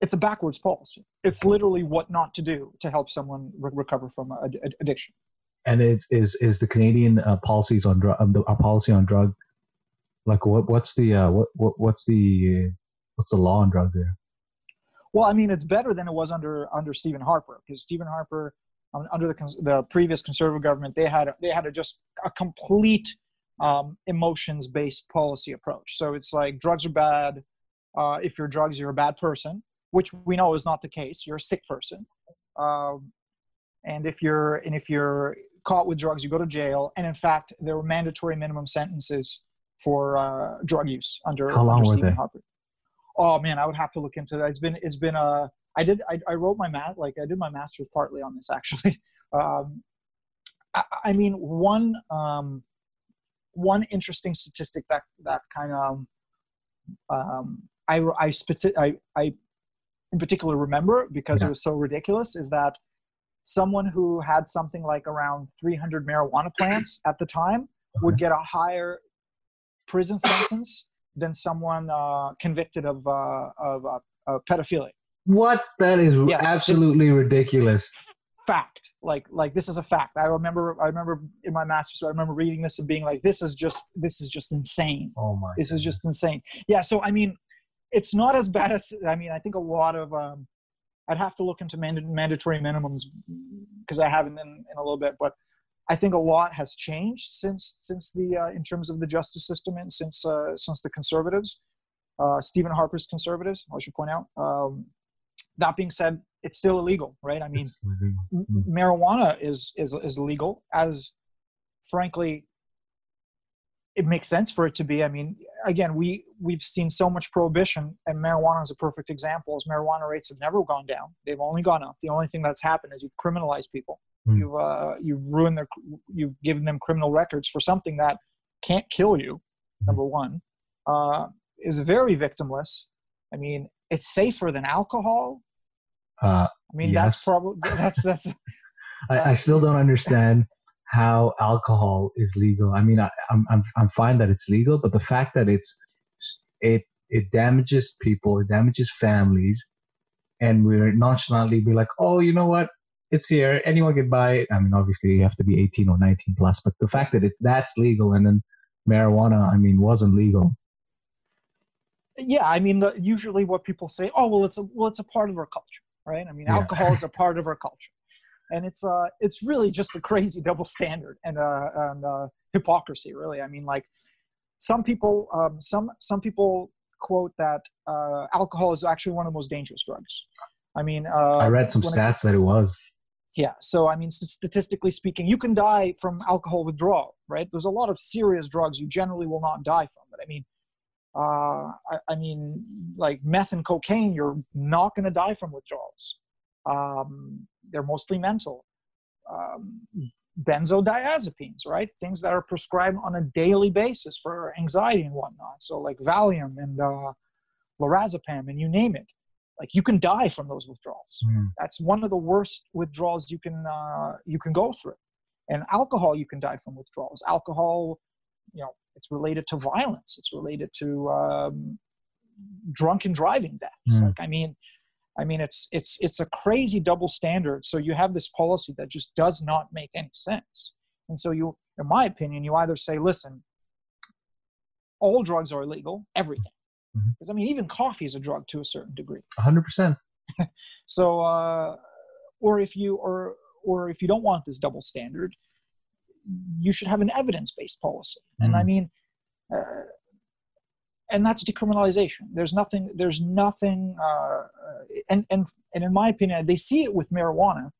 It's a backwards policy. It's literally what not to do to help someone recover from addiction. And is the Canadian policies on drug, our policy on drug, like what's the law on drugs there? Well, I mean, it's better than it was under Stephen Harper, because Stephen Harper, under the previous Conservative government, they had just a complete emotions-based policy approach. So it's like drugs are bad. If you're drugs, you're a bad person, which we know is not the case. You're a sick person, and if you're caught with drugs, you go to jail. And in fact, there were mandatory minimum sentences for drug use under Stephen Harper. Oh man, I would have to look into that. I did my master's partly on this actually. One interesting statistic that kind of I in particular remember, because it was so ridiculous, is that someone who had something like around 300 marijuana plants at the time would get a higher prison sentence than someone convicted of pedophilia. What? That is absolutely ridiculous. Fact. Like this is a fact. I remember in my master's, I remember reading this and being like, this is just insane. Oh my. This is just insane. Yeah. So, I mean, it's not as bad as, I mean, I think a lot of, I'd have to look into mandatory minimums, because I haven't in a little bit, but I think a lot has changed since in terms of the justice system, and since the conservatives, Stephen Harper's conservatives, I should point out. That being said, it's still illegal, right? I mean, marijuana is illegal, as frankly, it makes sense for it to be. I mean, again, we've seen so much prohibition, and marijuana is a perfect example, as marijuana rates have never gone down. They've only gone up. The only thing that's happened is you've criminalized people. Mm. You've ruined you've given them criminal records for something that can't kill you, number one, is very victimless. I mean, it's safer than alcohol. I mean, yes. that's probably. I still don't understand how alcohol is legal. I mean, I'm fine that it's legal, but the fact that it damages people, it damages families, and we're nonchalantly be like, oh, you know what, it's here, anyone can buy it. I mean, obviously you have to be 18 or 19 plus, but the fact that that's legal, and then marijuana, I mean, wasn't legal. Yeah, I mean, usually what people say, oh, well, it's a part of our culture, right? I mean, alcohol is a part of our culture, and it's really just a crazy double standard and hypocrisy, really. I mean, like some people quote that alcohol is actually one of the most dangerous drugs. I mean, I read some stats that it was. Yeah, so I mean, statistically speaking, you can die from alcohol withdrawal, right? There's a lot of serious drugs you generally will not die from, but I mean. I mean, like meth and cocaine, you're not going to die from withdrawals. They're mostly mental. Benzodiazepines, right? Things that are prescribed on a daily basis for anxiety and whatnot. So like Valium and lorazepam and you name it. Like, you can die from those withdrawals. That's one of the worst withdrawals you can go through. And alcohol, you can die from withdrawals. Alcohol, you know, it's related to violence. It's related to drunken driving deaths. Like, I mean, it's a crazy double standard. So you have this policy that just does not make any sense. And so you, in my opinion, you either say, listen, all drugs are illegal, everything. Because, I mean, even coffee is a drug to a certain degree. 100%. So, or if you don't want this double standard, you should have an evidence-based policy. And I mean, and that's decriminalization. There's nothing. And in my opinion, they see it with marijuana.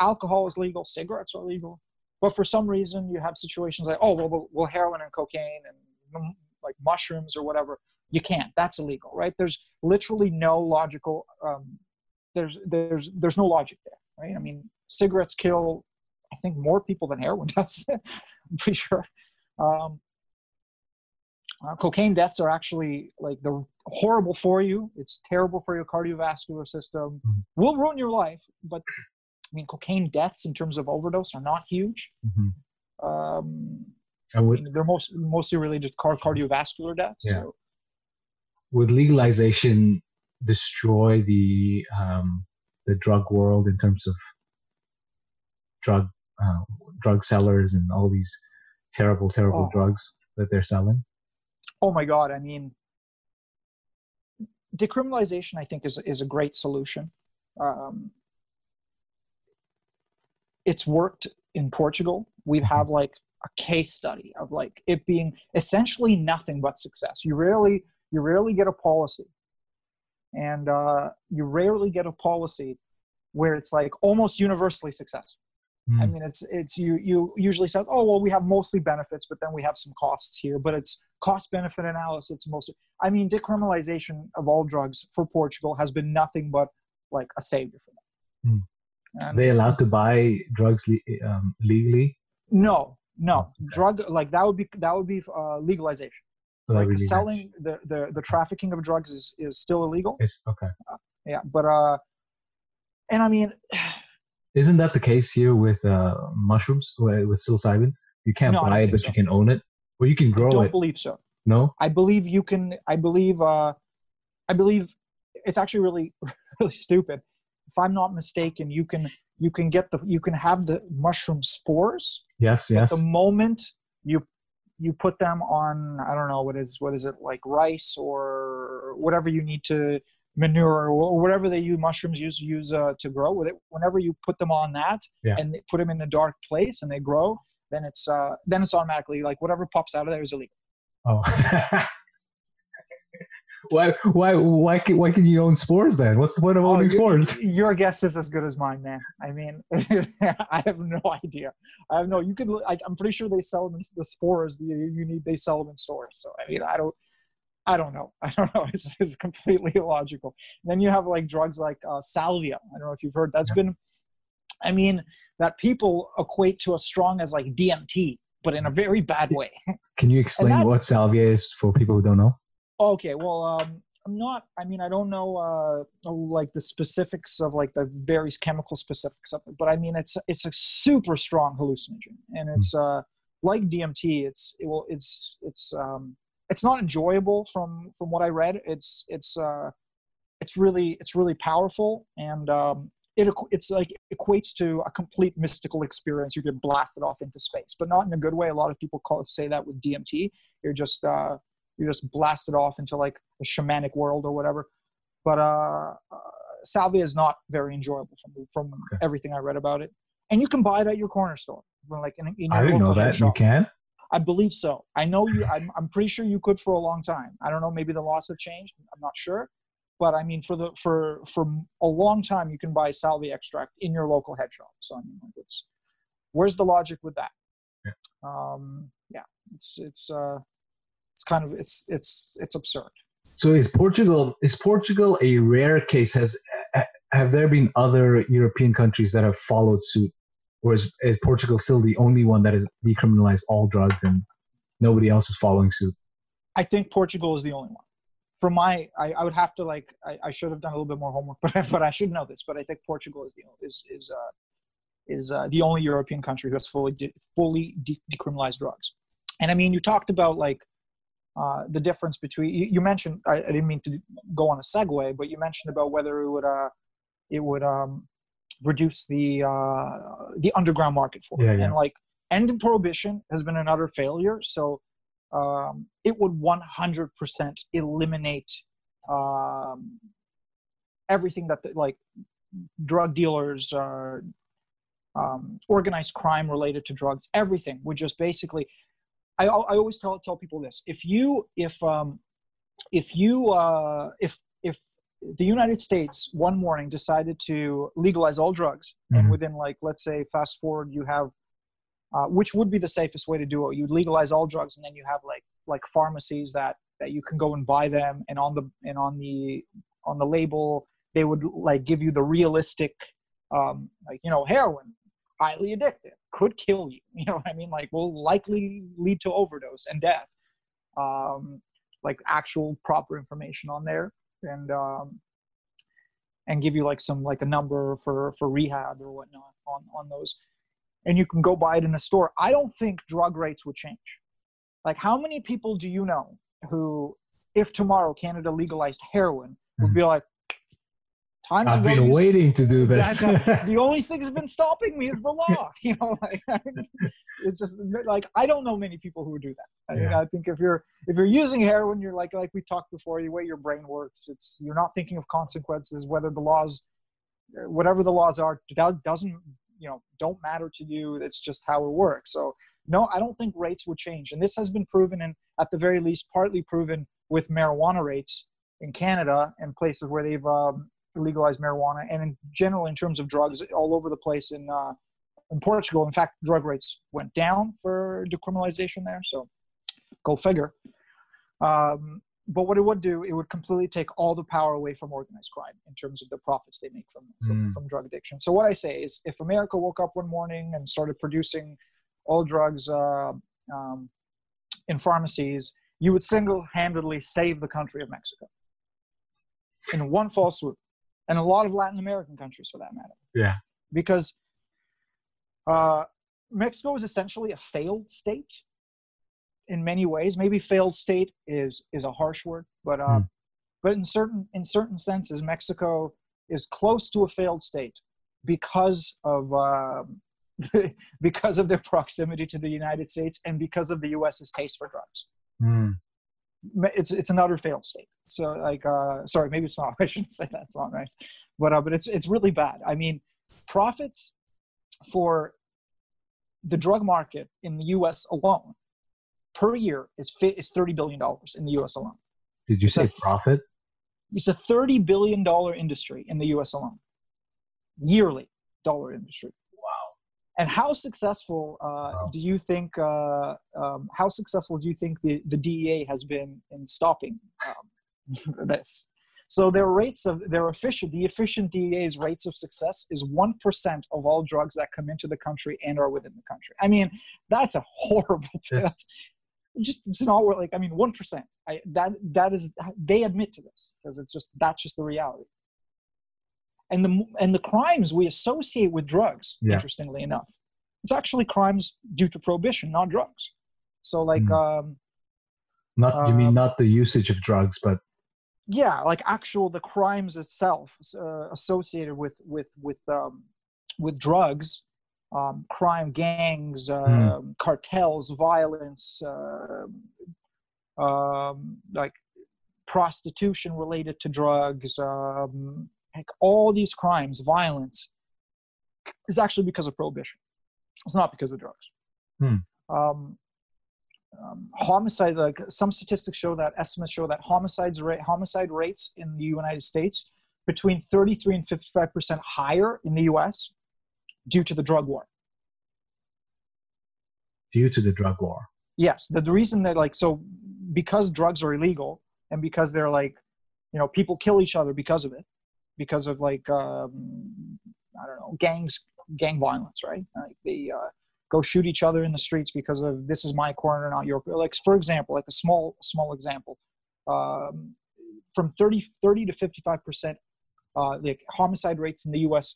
Alcohol is legal, cigarettes are legal, but for some reason you have situations like, oh, well, heroin and cocaine and like mushrooms or whatever, you can't. That's illegal, right? There's literally no logical. There's no logic there, right? I mean, cigarettes kill, I think, more people than heroin does. I'm pretty sure. Cocaine deaths are actually, like, they're horrible for you. It's terrible for your cardiovascular system. Will ruin your life, but I mean, cocaine deaths in terms of overdose are not huge. I mean, they're mostly related to cardiovascular deaths. Yeah. So. Would legalization destroy the drug world in terms of drug sellers and all these terrible drugs that they're selling? Oh my God! I mean, decriminalization, I think, is a great solution. It's worked in Portugal. We have like a case study of like it being essentially nothing but success. You rarely get a policy, and you rarely get a policy where it's like almost universally successful. I mean, you usually say, oh, well, we have mostly benefits, but then we have some costs here, but it's cost-benefit analysis. It's mostly, I mean, decriminalization of all drugs for Portugal has been nothing but like a savior for them. Are they allowed to buy drugs legally? No. Okay. Drug, like, that would be legalization. So like legalization. Selling the trafficking of drugs is still illegal. It's okay. Yeah. But, and I mean, isn't that the case here with mushrooms, with psilocybin? You can't buy it, but you can own it, or you can grow it. I don't believe so. No, I believe you can. I believe it's actually really stupid. If I'm not mistaken, you can have the mushroom spores. Yes. But the moment you put them on, I don't know, what is it like rice or whatever you need to. Manure or whatever they use, mushrooms use to grow with it. Whenever you put them on that and they put them in a dark place and they grow, then it's automatically like whatever pops out of there is illegal. Oh, why can you own spores then? What's the point of owning spores? Your guess is as good as mine, man. I mean, I have no idea. I have no. You could. I'm pretty sure they sell them the spores that you need. They sell them in stores. So I mean, I don't know. It's completely illogical. And then you have like drugs like salvia. I don't know if you've heard. That's been, I mean, that people equate to as strong as like DMT, but in a very bad way. Can you explain what salvia is for people who don't know? Okay. Well, I don't know like the specifics of like the various chemical specifics of it, but I mean, it's a super strong hallucinogen, and it's like DMT. It's not enjoyable from what I read. It's really powerful, and it's like equates to a complete mystical experience. You get blasted off into space, but not in a good way. A lot of people say that with DMT, you're just blasted off into like a shamanic world or whatever. But salvia is not very enjoyable from everything I read about it. And you can buy it at your corner store. Like in I didn't know that shop. You can. I believe so. I know you. I'm pretty sure you could for a long time. I don't know. Maybe the laws have changed. I'm not sure, but I mean, for a long time, you can buy salvia extract in your local head shop. So I mean, like, where's the logic with that? Yeah. It's absurd. So is Portugal a rare case? Have there been other European countries that have followed suit? Or is Portugal still the only one that has decriminalized all drugs and nobody else is following suit? I think Portugal is the only one. from my, I would have to like, I should have done a little bit more homework, but I should know this. But I think Portugal is the only European country who has fully decriminalized drugs. And I mean, you talked about like the difference between, you mentioned, I didn't mean to go on a segue, but you mentioned about whether it would reduce the underground market for it. And like ending prohibition has been another failure. So it would 100% eliminate everything that like drug dealers are organized crime related to drugs. Everything would just basically, I always tell people this: if the United States one morning decided to legalize all drugs, mm-hmm. and within like, let's say, fast forward, you have which would be the safest way to do it. You'd legalize all drugs, and then you have like pharmacies that you can go and buy them, and on the label they would like give you the realistic, like, you know, heroin, highly addictive, could kill you. You know what I mean? Like, will likely lead to overdose and death. Like actual proper information on there, and give you like some like a number for rehab or whatnot on those. And you can go buy it in a store. I don't think drug rates would change. Like, how many people do you know who, if tomorrow Canada legalized heroin, would be like, I've been waiting to do this. The only thing that's been stopping me is the law. You know, like, it's just like, I don't know many people who would do that. I think if you're using heroin, you're like we talked before, the way your brain works, you're not thinking of consequences, whatever the laws are, that doesn't, you know, don't matter to you. It's just how it works. So no, I don't think rates would change. And this has been proven, and at the very least, partly proven with marijuana rates in Canada and places where they've legalized marijuana, and in general, in terms of drugs, all over the place in Portugal. In fact, drug rates went down for decriminalization there. So go figure. But what it would do, it would completely take all the power away from organized crime in terms of the profits they make from drug addiction. So what I say is, if America woke up one morning and started producing all drugs in pharmacies, you would single-handedly save the country of Mexico in one fell swoop, and a lot of Latin American countries for that matter. Yeah. Because Mexico is essentially a failed state. In many ways, maybe failed state is a harsh word, but in certain senses, Mexico is close to a failed state because of their proximity to the United States and because of the U.S.'s taste for drugs. It's an utter failed state. So like, sorry, maybe it's not. I shouldn't say that's not right, but it's really bad. I mean, profits for the drug market in the U.S. alone per year is $30 billion in the U.S. alone. Did you say profit? It's a $30 billion industry in the U.S. alone. Yearly dollar industry. Wow. And how successful do you think, the DEA has been in stopping this? So the efficient DEA's rates of success is 1% of all drugs that come into the country and are within the country. I mean, that's a horrible test. It's not worth, like, I mean, 1%. That is they admit to this because that's just the reality. And the crimes we associate with drugs, interestingly enough, it's actually crimes due to prohibition, not drugs. So like, you mean not the usage of drugs, but like the crimes itself associated with drugs. Crime, gangs, cartels, violence, like prostitution related to drugs, like all these crimes, violence is actually because of prohibition. It's not because of drugs. Homicide, like some statistics show that, estimates show that homicide rates in the United States between 33 and 55% higher in the U.S. due to the drug war. Due to the drug war? Yes. The reason that, like, so because drugs are illegal and because they're like, you know, people kill each other because of it, because of like, I don't know, gang violence, right? Like they go shoot each other in the streets because of, this is my corner, not your, like, for example, like a small example. from 30 to 55%, like homicide rates in the U.S.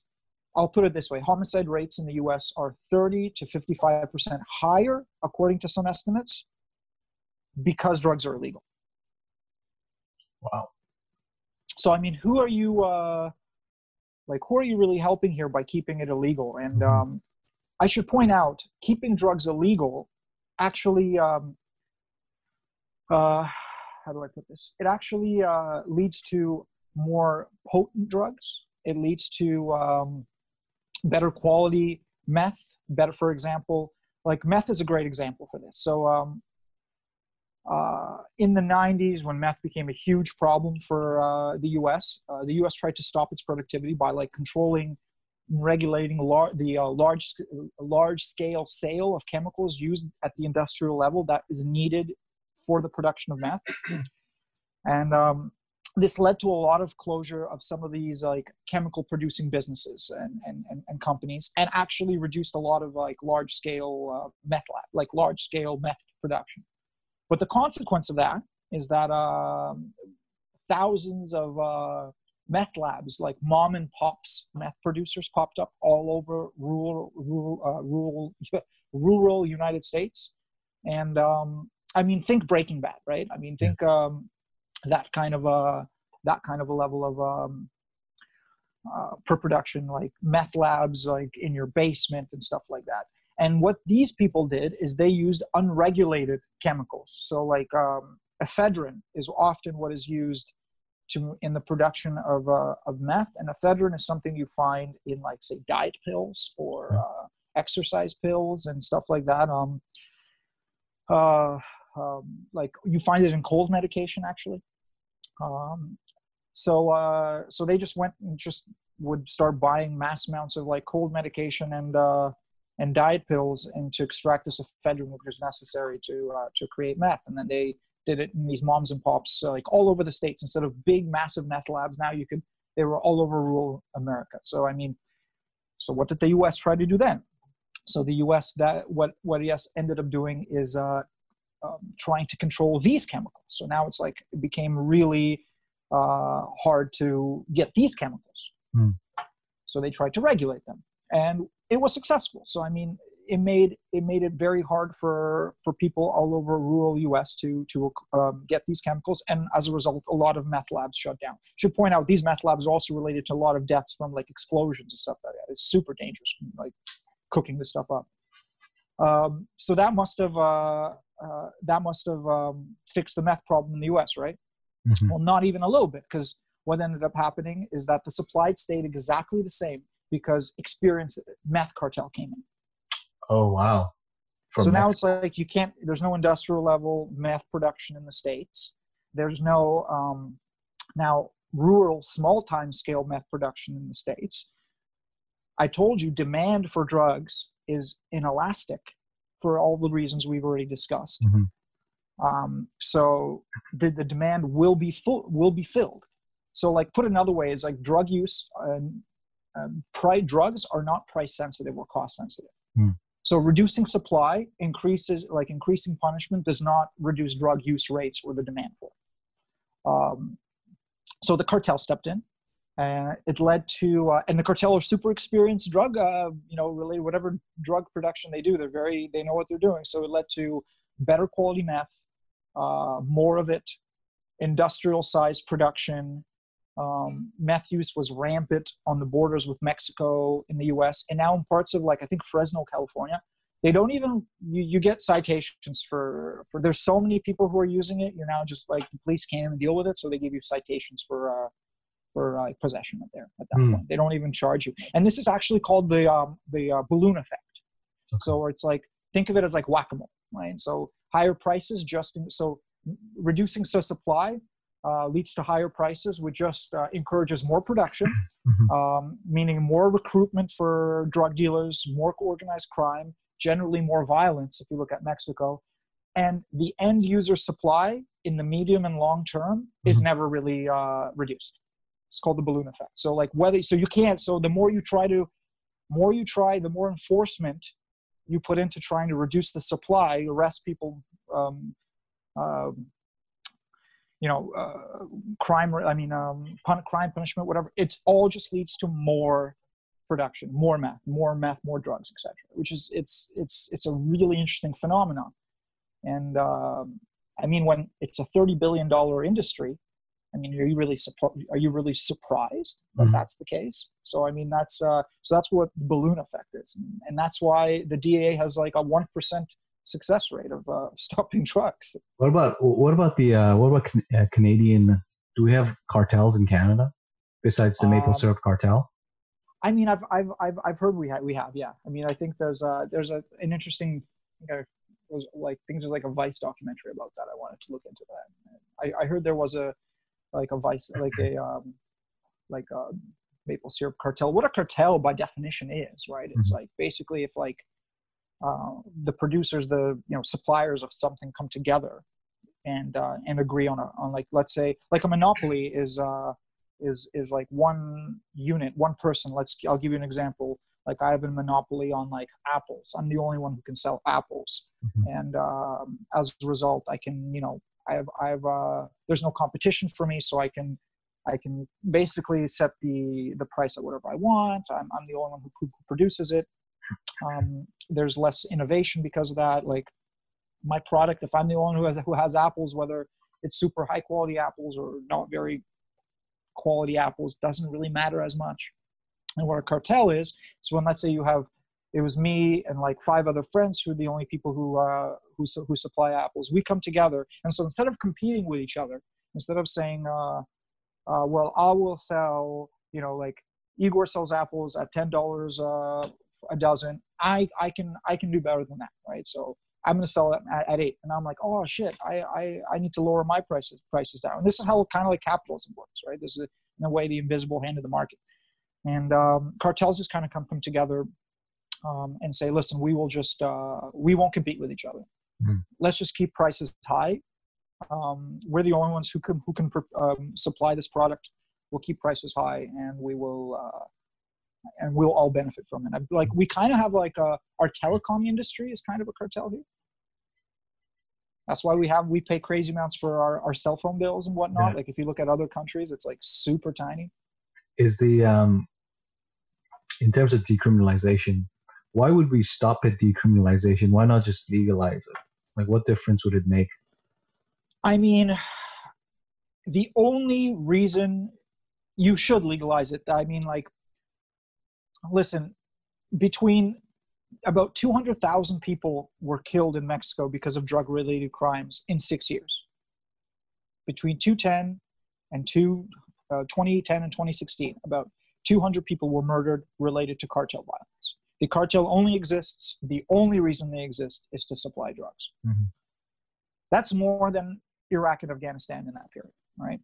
I'll put it this way. Homicide rates in the U.S. are 30 to 55% higher, according to some estimates, because drugs are illegal. Wow. So, I mean, who are you, like, who are you really helping here by keeping it illegal? And I should point out, keeping drugs illegal actually, how do I put this? It actually leads to more potent drugs. It leads to better quality meth, better, for example, like meth is a great example for this. So in the 90s, when meth became a huge problem for the US tried to stop its productivity by like controlling and regulating large scale sale of chemicals used at the industrial level that is needed for the production of meth. And this led to a lot of closure of some of these like chemical producing businesses and companies, and actually reduced a lot of like large scale meth lab, like large scale meth production. But the consequence of that is that thousands of meth labs, like mom and pops meth producers, popped up all over rural United States. And I mean, think Breaking Bad, right? I mean, think that kind of a level of per production, like meth labs, like in your basement and stuff like that. And what these people did is they used unregulated chemicals. So like ephedrine is often what is used in the production of meth. And ephedrine is something you find in like, say, diet pills or exercise pills and stuff like that. Like you find it in cold medication, actually. So they just went and just would start buying mass amounts of like cold medication and diet pills, and to extract this ephedrine, which was necessary to create meth. And then they did it in these moms and pops, like all over the states. Instead of big, massive meth labs, now they were all over rural America. So, I mean, so what did the U.S. try to do then? So the U.S. what ended up doing is trying to control these chemicals. So now it's like it became really hard to get these chemicals. Mm. So they tried to regulate them, and it was successful. So I mean, it made it very hard for people all over rural U.S. to get these chemicals, and as a result, a lot of meth labs shut down. Should point out these meth labs are also related to a lot of deaths from like explosions and stuff like that. It's super dangerous, like cooking this stuff up. So that must have fixed the meth problem in the U.S., right? Mm-hmm. Well, not even a little bit, because what ended up happening is that the supply stayed exactly the same because experienced meth cartel came in. Oh, wow. So now it's like you can't, there's no industrial level meth production in the States. There's no now rural small time scale meth production in the States. I told you demand for drugs is inelastic for all the reasons we've already discussed. Mm-hmm. So the demand will be filled. So like put another way is like drug use and drugs are not price sensitive or cost sensitive. Mm. So reducing supply increasing punishment does not reduce drug use rates or the demand for it. So the cartel stepped in. It led to, and the cartel are super experienced drug, really whatever drug production they do, they know what they're doing. So it led to better quality meth, more of it, industrial size production. Meth use was rampant on the borders with Mexico in the US. And now in parts of like, I think Fresno, California, they don't even, you get citations for there's so many people who are using it. You're now just like, the police can't even deal with it. So they give you citations for possession up there at that point. They don't even charge you. And this is actually called the balloon effect. Okay. So it's like, think of it as like whack-a-mole, right? So higher prices reducing supply leads to higher prices, which just encourages more production, mm-hmm. Meaning more recruitment for drug dealers, more organized crime, generally more violence if you look at Mexico. And the end user supply in the medium and long term is never really reduced. It's called the balloon effect. So like the more you try, the more enforcement you put into trying to reduce the supply, arrest people, you know, crime, I mean, crime punishment, whatever. It's all just leads to more production, more meth, more drugs, etc. Which is, it's a really interesting phenomenon. And I mean, when it's a $30 billion industry, I mean, are you really surprised that that's the case? So I mean, that's what the balloon effect is, and that's why the DEA has like a 1% success rate of stopping drugs. What about Canadian? Do we have cartels in Canada besides the maple syrup cartel? I mean, I've heard we have, yeah. I mean, I think there's an interesting, you know, there's like a Vice documentary about that. I wanted to look into that. I heard there was a maple syrup cartel. What a cartel by definition is, right? It's like basically if like the producers, suppliers of something come together and agree on like, let's say like a monopoly is like one unit, one person. I'll give you an example. Like I have a monopoly on like apples. I'm the only one who can sell apples. And as a result, I can, there's no competition for me, so I can basically set the price at whatever I want. I'm the only one who produces it. There's less innovation because of that. Like my product, if I'm the only one who has apples, whether it's super high quality apples or not very quality apples, doesn't really matter as much. And what a cartel is when, let's say it was me and like 5 other friends who are the only people who supply apples. We come together. And so instead of competing with each other, instead of saying, well, I will sell, like Igor sells apples at $10 a dozen. I can do better than that. Right. So I'm going to sell it at 8. And I'm like, oh shit, I need to lower my prices down. And this is how kind of like capitalism works, right? This is in a way, the invisible hand of the market. And cartels just kind of come together and say, listen, we won't compete with each other. Let's just keep prices high. We're the only ones who can supply this product. We'll keep prices high, and we'll all benefit from it. Like we kind of have like our telecom industry is kind of a cartel here. That's why we pay crazy amounts for our cell phone bills and whatnot. Yeah. Like if you look at other countries, it's like super tiny. Is the in terms of decriminalization, why would we stop at decriminalization? Why not just legalize it? Like, what difference would it make? I mean, the only reason you should legalize it, I mean, like, listen, between about 200,000 people were killed in Mexico because of drug-related crimes in 6 years. Between 2010 and 2010 and 2016, about 200 people were murdered related to cartel violence. The cartel only exists, the only reason they exist is to supply drugs. That's more than Iraq and Afghanistan in that period, right?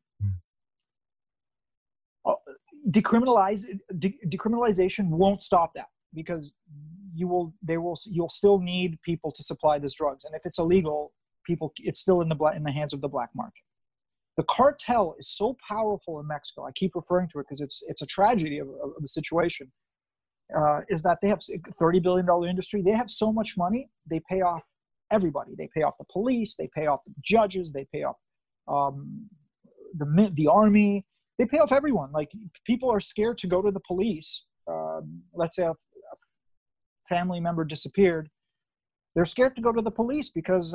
Decriminalization won't stop that, because you'll still need people to supply these drugs, and if it's illegal, it's still in the hands of the black market. The cartel is so powerful in Mexico, I keep referring to it because it's a tragedy of the situation, is that they have a $30 billion industry. They have so much money, they pay off everybody. They pay off the police, they pay off the judges, they pay off the army, they pay off everyone. Like people are scared to go to the police. Let's say a family member disappeared. They're scared to go to the police because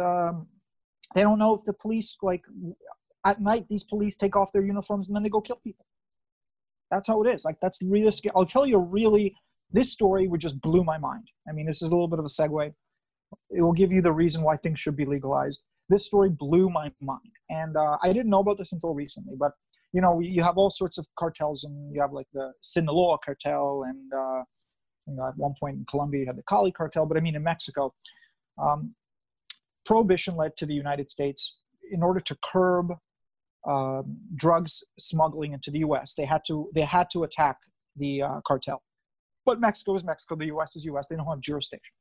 they don't know if the police, like, at night, these police take off their uniforms and then they go kill people. That's how it is. Like, that's realistic. I'll tell you, really, this story would just blew my mind. I mean, this is a little bit of a segue. It will give you the reason why things should be legalized. This story blew my mind. And I didn't know about this until recently, but you have all sorts of cartels, and you have like the Sinaloa cartel. And at one point in Colombia, you had the Cali cartel, but I mean, in Mexico, prohibition led to the United States in order to curb drugs smuggling into the U.S. They had to attack the cartel. But Mexico is Mexico, the U.S. is U.S. They don't have jurisdiction.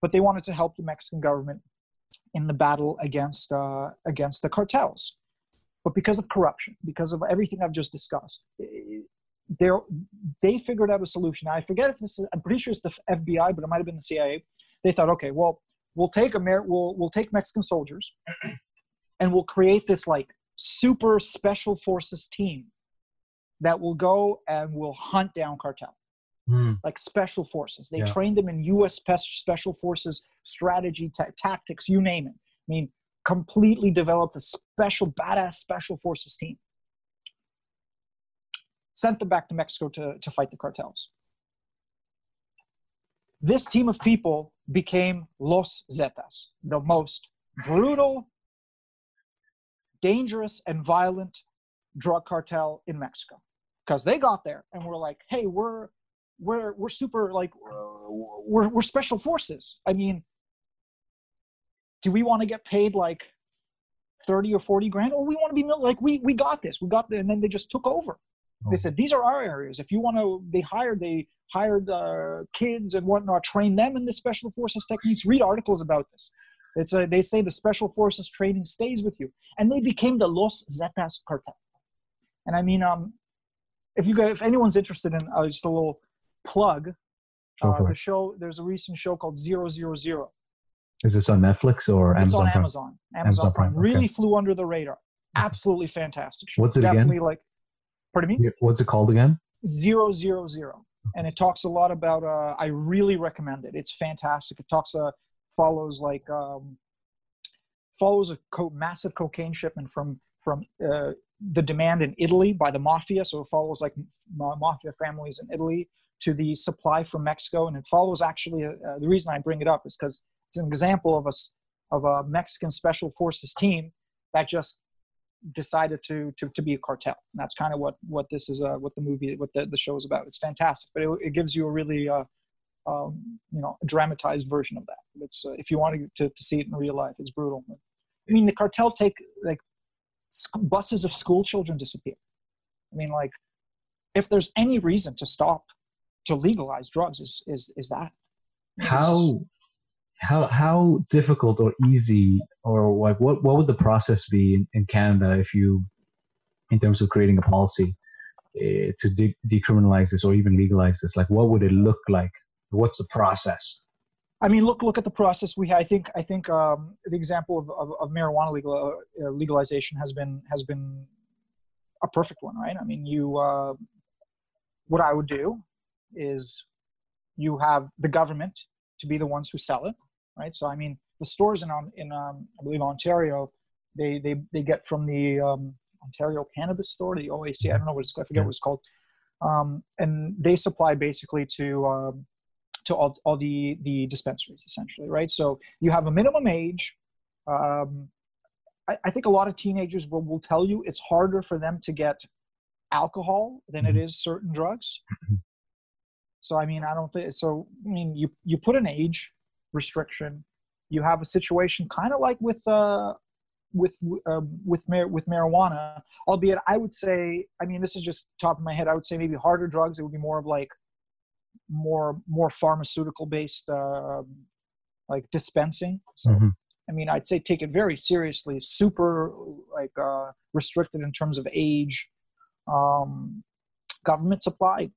But they wanted to help the Mexican government in the battle against the cartels. But because of corruption, because of everything I've just discussed, they figured out a solution. I forget if this is, I'm pretty sure it's the FBI, but it might have been the CIA. They thought, okay, well, we'll take Mexican soldiers, and we'll create this like super special forces team that will go and will hunt down cartel, like special forces. They train them in U.S. special forces strategy, tactics, you name it. I mean, completely developed a special, badass special forces team. Sent them back to Mexico to fight the cartels. This team of people became Los Zetas, the most brutal, dangerous, and violent drug cartel in Mexico, because they got there and were like, "Hey, we're super, like, we're special forces. I mean, do we want to get paid like 30 or 40 grand, or we want to be like we got this, we got there?" And then they just took over. They said, "These are our areas. If you want to," they hired kids and whatnot, trained them in the special forces techniques. Read articles about this. It's a, they say the special forces training stays with you, and they became the Los Zetas cartel. And I mean, if you guys, if anyone's interested in, just a little plug, the show. There's a recent show called 000. Is this on Netflix or Amazon? It's on Amazon. Amazon Prime. Really flew under the radar. Absolutely fantastic show. What's it again? Like, pardon me? What's it called again? 000. And it talks a lot about, I really recommend it. It's fantastic. It talks, follows like, follows a massive cocaine shipment from the demand in Italy by the mafia. So it follows like mafia families in Italy to the supply from Mexico. And it follows actually, the reason I bring it up is because it's an example of a Mexican special forces team that just decided to be a cartel. And that's kind of what this is, what the movie, what the show is about. It's fantastic, but it gives you a really, you know, dramatized version of that. It's, if you want to see it in real life, it's brutal. I mean, the cartel take like buses of school children disappear. I mean, like, if there's any reason to stop, to legalize drugs, is that. How difficult or easy, or like what would the process be in Canada if you, in terms of creating a policy to decriminalize this or even legalize this? Like, what would it look like? What's the process? I mean, look at the process we have. I think the example of marijuana legalization has been a perfect one, right? I mean, you what I would do is you have the government to be the ones who sell it. Right, so I mean, the stores in I believe Ontario, they get from the Ontario Cannabis Store, the OAC. I don't know what it's called. I forget what it's called. And they supply basically to all the dispensaries essentially, right? So you have a minimum age. I think a lot of teenagers will tell you it's harder for them to get alcohol than it is certain drugs. So I mean, I don't think so. I mean, you put an age restriction. You have a situation kind of like with marijuana, albeit I would say, I mean, this is just top of my head, I would say maybe harder drugs, it would be more of like more pharmaceutical based like dispensing. So I mean, I'd say take it very seriously, super like restricted in terms of age, government supply.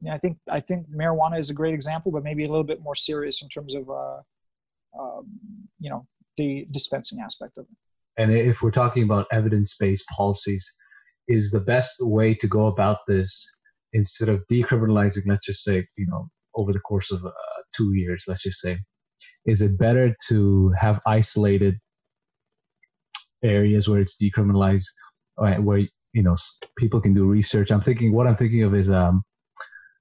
Yeah, I think marijuana is a great example, but maybe a little bit more serious in terms of, you know, the dispensing aspect of it. And if we're talking about evidence-based policies, is the best way to go about this, instead of decriminalizing, let's just say, you know, over the course of 2 years, let's just say, is it better to have isolated areas where it's decriminalized, where, you know, people can do research? What I'm thinking of is,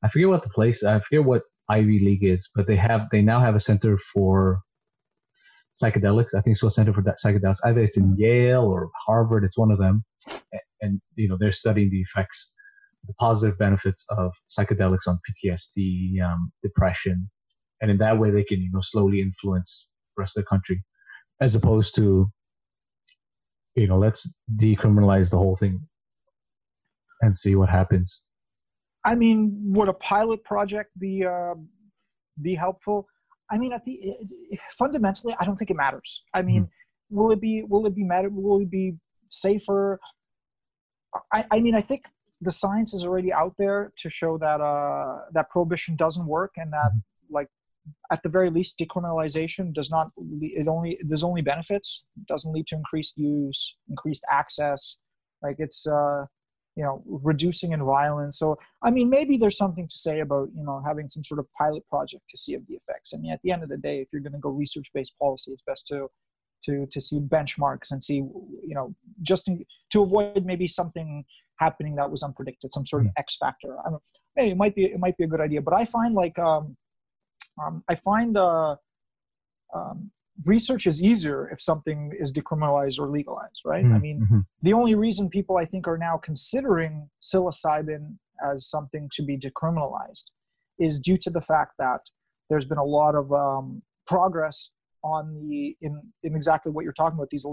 I forget what the place, I forget what Ivy League is, but they now have a center for psychedelics. I think it's a center for psychedelics. Either it's in Yale or Harvard, it's one of them. And you know, they're studying the effects, the positive benefits of psychedelics on PTSD, depression. And in that way, they can, you know, slowly influence the rest of the country, as opposed to, you know, let's decriminalize the whole thing and see what happens. I mean, would a pilot project be helpful? I mean, fundamentally, I don't think it matters. I mean, will it be safer? I mean, I think the science is already out there to show that prohibition doesn't work, and that like at the very least, decriminalization does not, there's only benefits. It doesn't lead to increased use, increased access. Like it's, you know, reducing in violence. So, I mean, maybe there's something to say about, you know, having some sort of pilot project to see of the effects. I mean, at the end of the day, if you're going to go research-based policy, it's best to see benchmarks and see, you know, just in, to avoid maybe something happening that was unpredicted, some sort of X factor. I mean, hey, it might be a good idea, but I find like, research is easier if something is decriminalized or legalized, right? Mm-hmm. I mean, the only reason people I think are now considering psilocybin as something to be decriminalized is due to the fact that there's been a lot of progress on the in exactly what you're talking about. These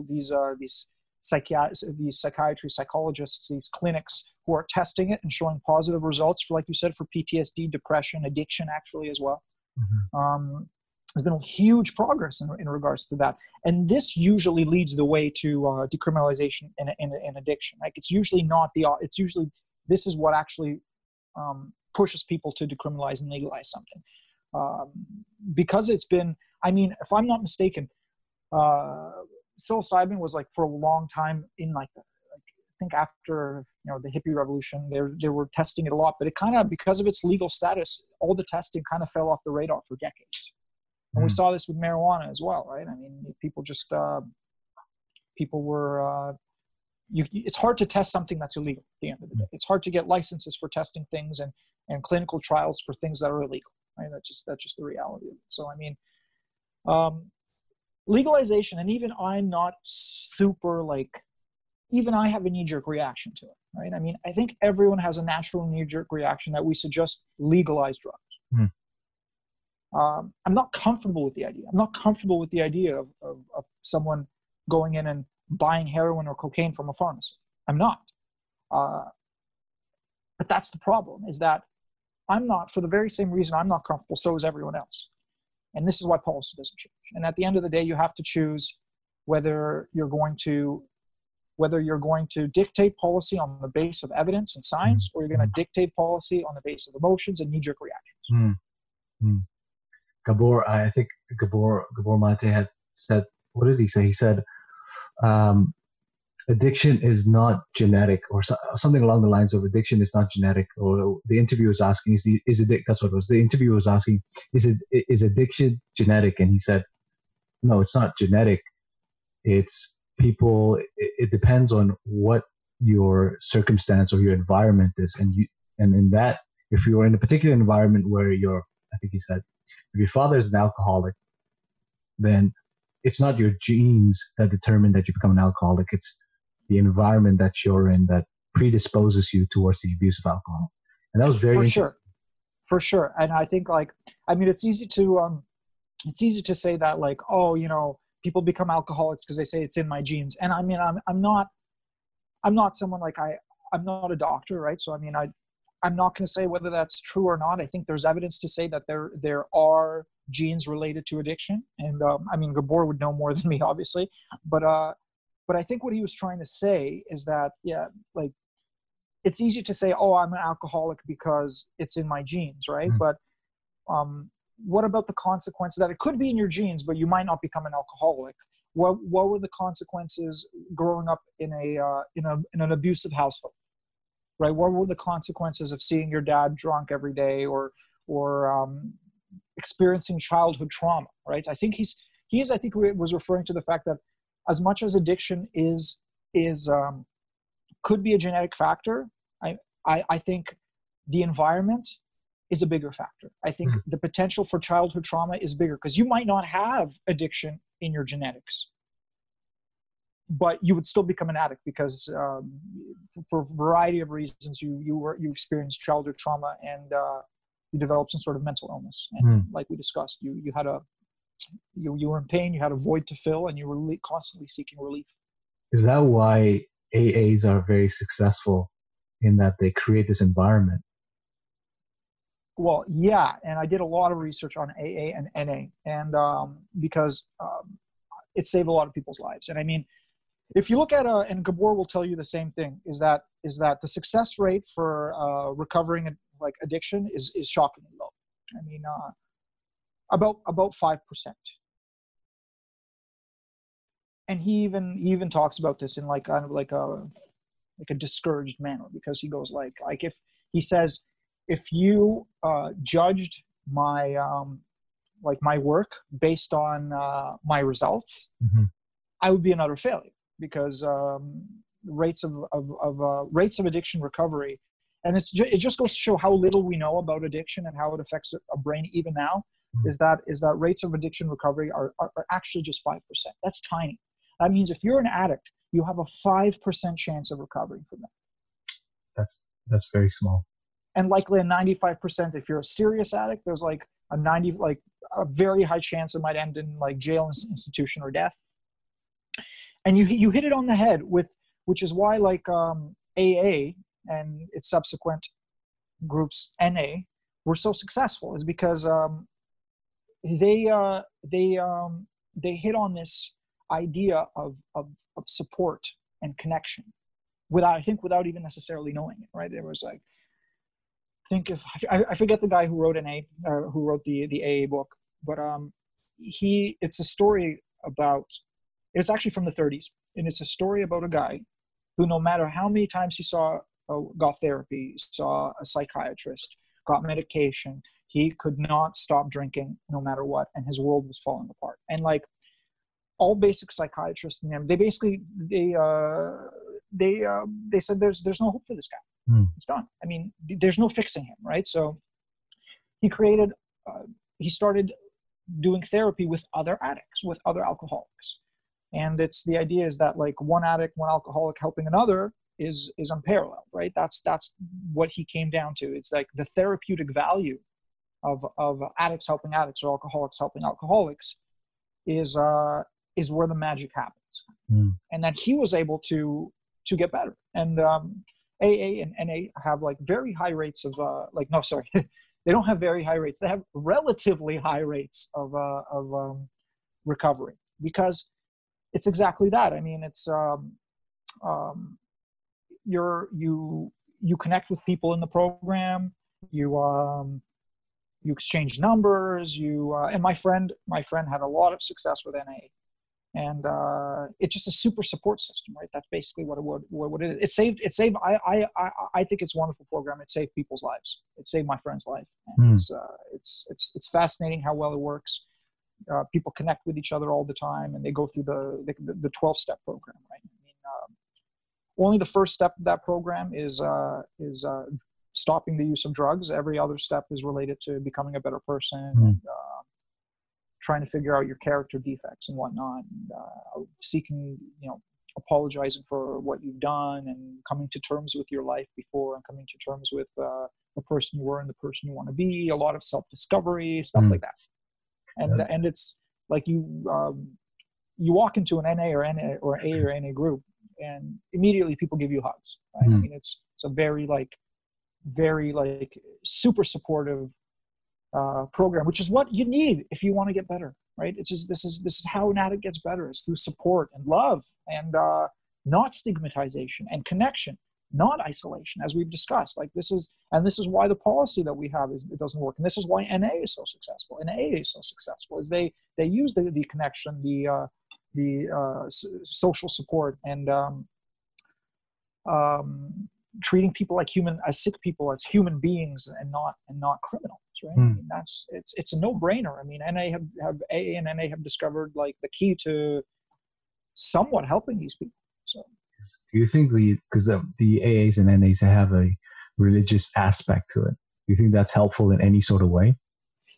psychiatrists, psychologists, these clinics who are testing it and showing positive results for, like you said, for PTSD, depression, addiction, actually as well. Mm-hmm. There's been a huge progress in regards to that. And this usually leads the way to decriminalization and addiction. Like it's usually not the, it's usually, this is what actually pushes people to decriminalize and legalize something. Because it's been, I mean, if I'm not mistaken, psilocybin was like for a long time in like, I think after, you know, the hippie revolution, they were testing it a lot, but it kind of, because of its legal status, all the testing kind of fell off the radar for decades. And we saw this with marijuana as well, right? I mean, people just, it's hard to test something that's illegal at the end of the day. It's hard to get licenses for testing things and clinical trials for things that are illegal, right? That's just the reality of it. So, I mean, legalization, and even I'm not super like, even I have a knee-jerk reaction to it, right? I mean, I think everyone has a natural knee-jerk reaction that we should just legalize drugs. Mm. I'm not comfortable with the idea. I'm not comfortable with the idea of someone going in and buying heroin or cocaine from a pharmacy. I'm not. But that's the problem, is that I'm not, for the very same reason I'm not comfortable, so is everyone else. And this is why policy doesn't change. And at the end of the day, you have to choose whether you're going to dictate policy on the basis of evidence and science, or you're going to dictate policy on the basis of emotions and knee-jerk reactions. Mm-hmm. Gabor, I think Gabor Mate had said, what did he say? He said, addiction is not genetic, or something along the lines of addiction is not genetic. Or the interviewer was asking, that's what it was. The interviewer was asking, is addiction genetic? And he said, no, it's not genetic. It's people, it depends on what your circumstance or your environment is. And in that, if you're in a particular environment where you're, I think he said, if your father is an alcoholic, then it's not your genes that determine that you become an alcoholic. It's the environment that you're in that predisposes you towards the abuse of alcohol. And that was very interesting. For sure. And I think, like, I mean, it's easy to say that, like, oh, you know, people become alcoholics because they say it's in my genes. And I mean, I'm not someone like I'm not a doctor, right? So I mean, I'm not going to say whether that's true or not. I think there's evidence to say that there are genes related to addiction, and I mean, Gabor would know more than me, obviously. But I think what he was trying to say is that, yeah, like it's easy to say, oh, I'm an alcoholic because it's in my genes, right? Mm-hmm. But what about the consequences that it could be in your genes, but you might not become an alcoholic? What were the consequences growing up in an abusive household? Right? What were the consequences of seeing your dad drunk every day, or experiencing childhood trauma? Right? I think he was referring to the fact that as much as addiction is could be a genetic factor, I think the environment is a bigger factor. I think the potential for childhood trauma is bigger, because you might not have addiction in your genetics, but you would still become an addict because for a variety of reasons you experienced childhood trauma, and you developed some sort of mental illness. And like we discussed, you were in pain, you had a void to fill, and you were constantly seeking relief. Is that why AAs are very successful, in that they create this environment? Well, yeah, and I did a lot of research on AA and NA, and because it saved a lot of people's lives. And I mean, if you look at, and Gabor will tell you the same thing, is that the success rate for recovering like addiction is shockingly low. I mean, about 5%. And he even talks about this in like kind of like a discouraged manner, because he goes like if he says, if you judged my my work based on my results, mm-hmm. I would be another failure, because rates of addiction recovery, and it just goes to show how little we know about addiction and how it affects a brain even now. Mm-hmm. Is that rates of addiction recovery are actually just 5%. That's tiny. That means if you're an addict, you have a 5% chance of recovering from that. That's very small. And likely a 95% if you're a serious addict. There's like a very high chance it might end in like jail, institution, or death. And you hit it on the head with, which is why like AA and its subsequent groups, NA, were so successful, is because they hit on this idea of support and connection without even necessarily knowing it, right? There was like, I forget the guy who wrote the AA book, but it's a story about, it's actually from the 30s, and it's a story about a guy who, no matter how many times he got therapy, saw a psychiatrist, got medication, he could not stop drinking no matter what, and his world was falling apart. And like all basic psychiatrists, they said there's no hope for this guy. Mm. It's done. I mean, there's no fixing him, right? So he started doing therapy with other addicts, with other alcoholics, and the idea is that like one addict, one alcoholic helping another is unparalleled, right? That's what he came down to. It's like the therapeutic value of addicts helping addicts or alcoholics helping alcoholics is where the magic happens. Mm. And that he was able to get better. And AA and NA have like very high rates of they don't have very high rates. They have relatively high rates of recovery, because it's exactly that. I mean, it's you connect with people in the program. You exchange numbers. And my friend had a lot of success with NA, and it's just a super support system, right? That's basically what it is. It saved. I think it's a wonderful program. It saved people's lives. It saved my friend's life. And it's fascinating how well it works. People connect with each other all the time, and they go through the 12-step program, right? I mean, only the first step of that program is stopping the use of drugs. Every other step is related to becoming a better person, and trying to figure out your character defects and whatnot, and seeking, apologizing for what you've done, and coming to terms with your life before, and coming to terms with the person you were and the person you want to be. A lot of self-discovery, stuff like that. And yeah. And it's like you walk into an NA or AA group, and immediately people give you hugs, right? I mean, it's a very super supportive program, which is what you need if you want to get better, right? It's just this is how an addict gets better. It's through support and love and not stigmatization and connection, not isolation, as we've discussed. This is why the policy that we have it doesn't work, and this is why NA is so successful and AA is so successful, is they use the connection, the social support, and treating people as human beings and not criminals, right? I mean, it's a no-brainer. I mean, AA and NA have discovered like the key to somewhat helping these people. So do you think the AAs and NAs have a religious aspect to it? Do you think that's helpful in any sort of way?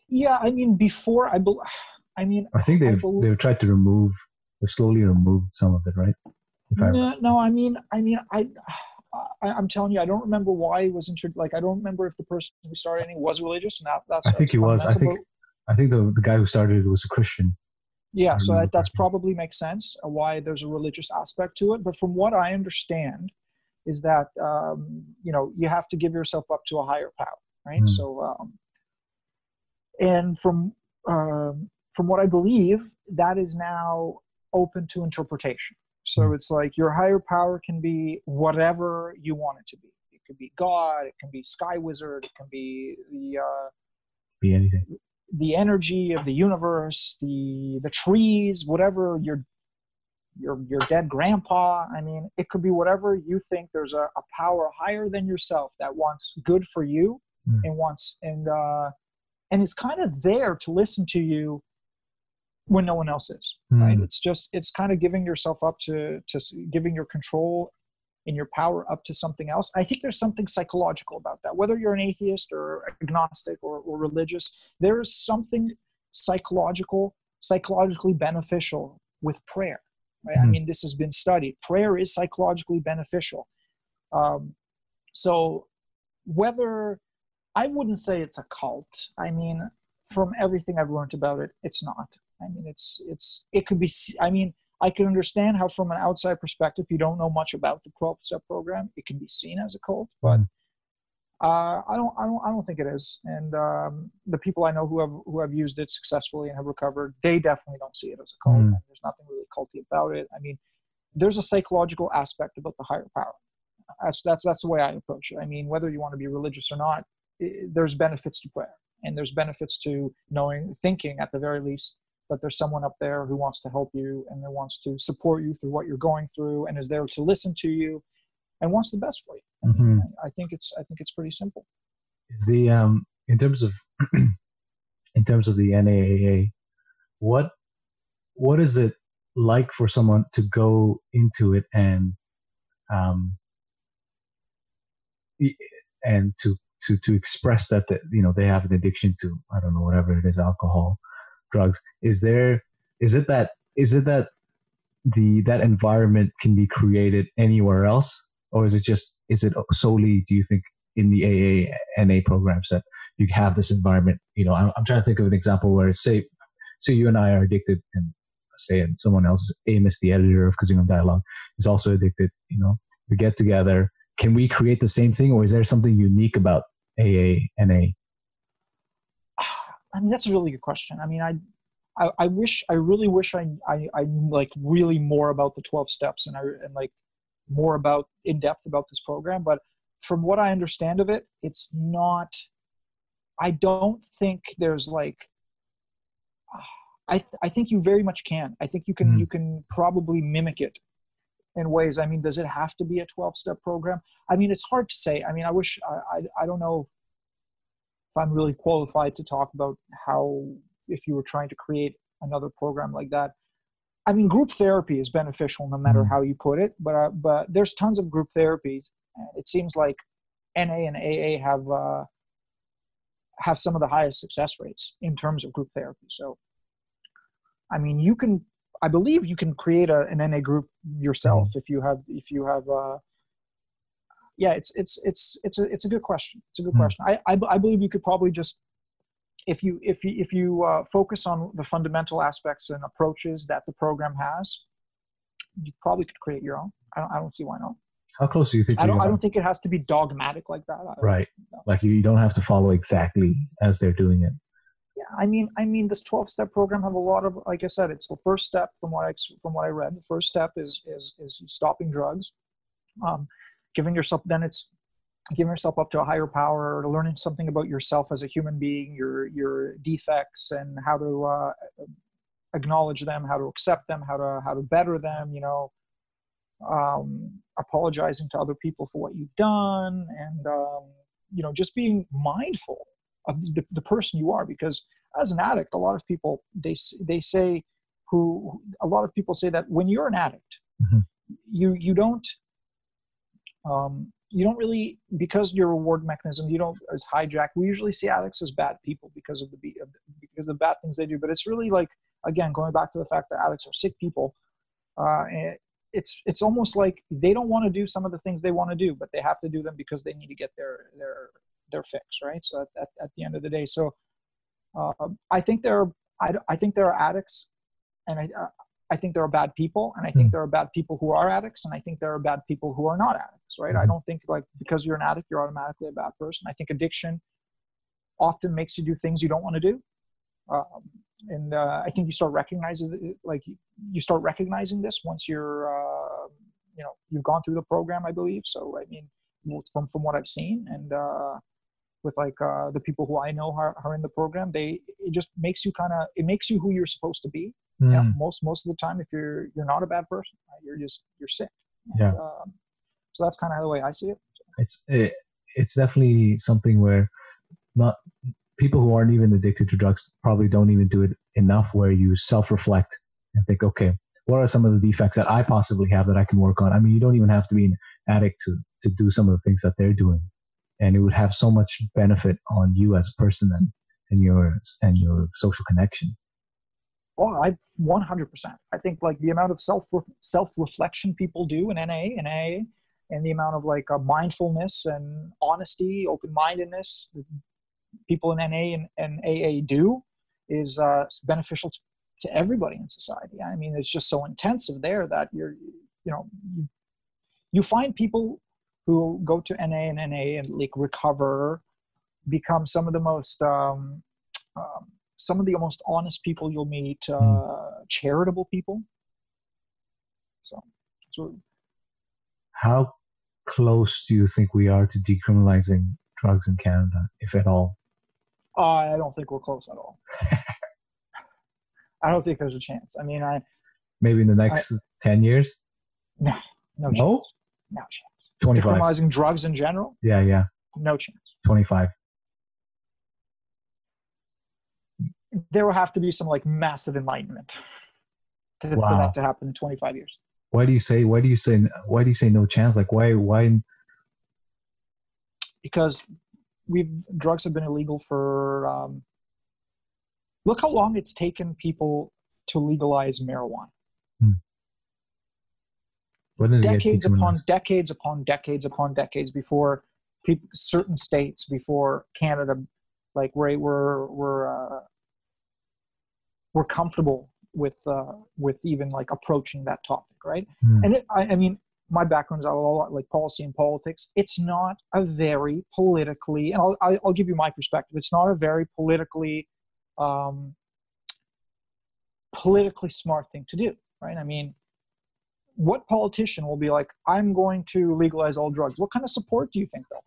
Yeah, I mean, before I think they've tried to slowly removed some of it, right? I'm telling you, I don't remember why it was I don't remember if the person who started it was religious. And that's. I think he was. I think the guy who started it was a Christian. Yeah, so that's probably makes sense why there's a religious aspect to it. But from what I understand is that, you have to give yourself up to a higher power, right? Mm. So, and from what I believe, that is now open to interpretation. So it's like your higher power can be whatever you want it to be. It could be God, it can be Sky Wizard, it can be anything. the energy of the universe, the trees, whatever, your dead grandpa. I mean, it could be whatever you think. There's a power higher than yourself that wants good for you, and is kind of there to listen to you when no one else is, right? It's kind of giving yourself up to giving your control and your power up to something else. I think there's something psychological about that. Whether you're an atheist or agnostic or religious, there is something psychologically beneficial with prayer, right? I mean, this has been studied. Prayer is psychologically beneficial. So whether, I wouldn't say it's a cult. I mean, from everything I've learned about it, it's not. I mean, it could be, I mean, I can understand how from an outside perspective, you don't know much about the 12-step program. It can be seen as a cult, but I don't think it is. And the people I know who have used it successfully and have recovered, they definitely don't see it as a cult. And there's nothing really culty about it. I mean, there's a psychological aspect about the higher power. That's the way I approach it. I mean, whether you want to be religious or not, there's benefits to prayer, and there's benefits to thinking at the very least that there's someone up there who wants to help you and that wants to support you through what you're going through and is there to listen to you and wants the best for you. I think it's pretty simple. Is the in terms of the NAAA, what is it like for someone to go into it and to express that they have an addiction to, I don't know, whatever it is, alcohol, drugs? Is it that environment can be created anywhere else, or is it solely, do you think, in the AA NA programs that you have this environment? I'm trying to think of an example where, say you and I are addicted, and someone else, Amos, the editor of Kazingram Dialogue, is also addicted. We get together. Can we create the same thing, or is there something unique about AA NA? I mean, that's a really good question. I mean, I really wish I like really more about the 12 steps and more about in depth about this program. But from what I understand of it, it's not, I don't think there's like, I think you very much can. I think you can probably mimic it in ways. I mean, does it have to be a 12-step program? I mean, it's hard to say. I mean, I don't know. I'm really qualified to talk about if you were trying to create another program like that. I mean, group therapy is beneficial no matter how you put it, but there's tons of group therapies. It seems like NA and AA have some of the highest success rates in terms of group therapy. So, I mean, I believe you can create an NA group yourself Yeah, it's a good question. It's a good question. I believe you could probably just, if you focus on the fundamental aspects and approaches that the program has, you probably could create your own. I don't see why not. How close do you think? I don't think it has to be dogmatic like that. Right. No. Like you don't have to follow exactly as they're doing it. Yeah, I mean, this 12-step program have a lot of, like I said, it's the first step from what I read. The first step is stopping drugs. Giving yourself up to a higher power, learning something about yourself as a human being, your defects, and how to acknowledge them, how to accept them, how to better them. Apologizing to other people for what you've done, and just being mindful of the person you are. Because as an addict, a lot of people say that when you're an addict, you don't really, because your reward mechanism, you don't, as hijacked. We usually see addicts as bad people because of the bad things they do. But it's really like, again, going back to the fact that addicts are sick people. It's almost like they don't want to do some of the things they want to do, but they have to do them because they need to get their fix, right? So at the end of the day, I think there are addicts, and I think there are bad people, and I think there are bad people who are addicts, and I think there are bad people who are not addicts, right? I don't think, like, because you're an addict, you're automatically a bad person. I think addiction often makes you do things you don't want to do. I think you start recognizing this once you're, you've gone through the program, I believe. So, I mean, from what I've seen, and with like the people who I know are in the program, it just makes you kind of, it makes you who you're supposed to be. Mm. Yeah, most of the time, if you're not a bad person, right? you're sick. Yeah. And, so that's kind of the way I see it. It's definitely something where not people who aren't even addicted to drugs probably don't even do it enough, where you self-reflect and think, okay, what are some of the defects that I possibly have that I can work on? I mean, you don't even have to be an addict to do some of the things that they're doing. And it would have so much benefit on you as a person and your social connection. Oh, 100%. I think like the amount of self-reflection people do in NA and AA, and the amount of like mindfulness and honesty, open-mindedness that people in NA and AA do is beneficial to everybody in society. I mean, it's just so intensive there that you find people who go to NA and like recover, become some of the most honest people you'll meet, charitable people. So how close do you think we are to decriminalizing drugs in Canada, if at all? I don't think we're close at all. I don't think there's a chance. I mean, maybe in the next 10 years? No chance. No chance. 25. Decriminalizing drugs in general? Yeah. No chance. 25. There will have to be some like massive enlightenment for that to happen in 25 years. Why do you say no chance? Like why? Because drugs have been illegal for, look how long it's taken people to legalize marijuana. Decades upon decades before certain states, before Canada, like we're comfortable with even like approaching that topic, right? And I mean, my background is a lot like policy and politics. It's not a very politically, and I'll give you my perspective. It's not a very politically smart thing to do, right? I mean, what politician will be like, I'm going to legalize all drugs? What kind of support do you think they'll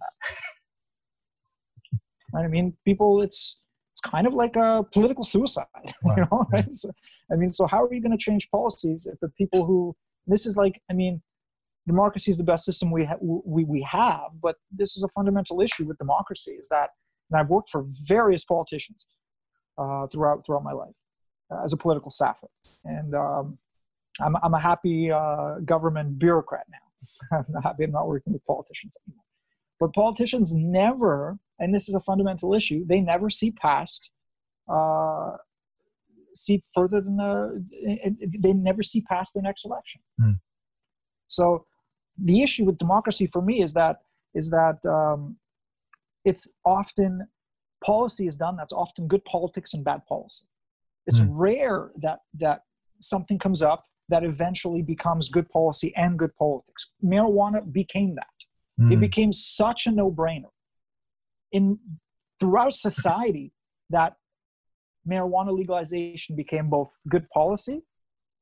have? Right? I mean, people, it's kind of like a political suicide, right? You know? Right? So, I mean, so how are you going to change policies if the people who, this is like, I mean, democracy is the best system we have, but this is a fundamental issue with democracy is that, and I've worked for various politicians throughout my life as a political staffer. And I'm a happy government bureaucrat now. I'm happy I'm not working with politicians anymore. But politicians never, and this is a fundamental issue, they never see past their next election. So the issue with democracy for me is that it's often, policy is done, that's often good politics and bad policy. It's rare that something comes up that eventually becomes good policy and good politics. Marijuana became that. It became such a no-brainer throughout society that marijuana legalization became both good policy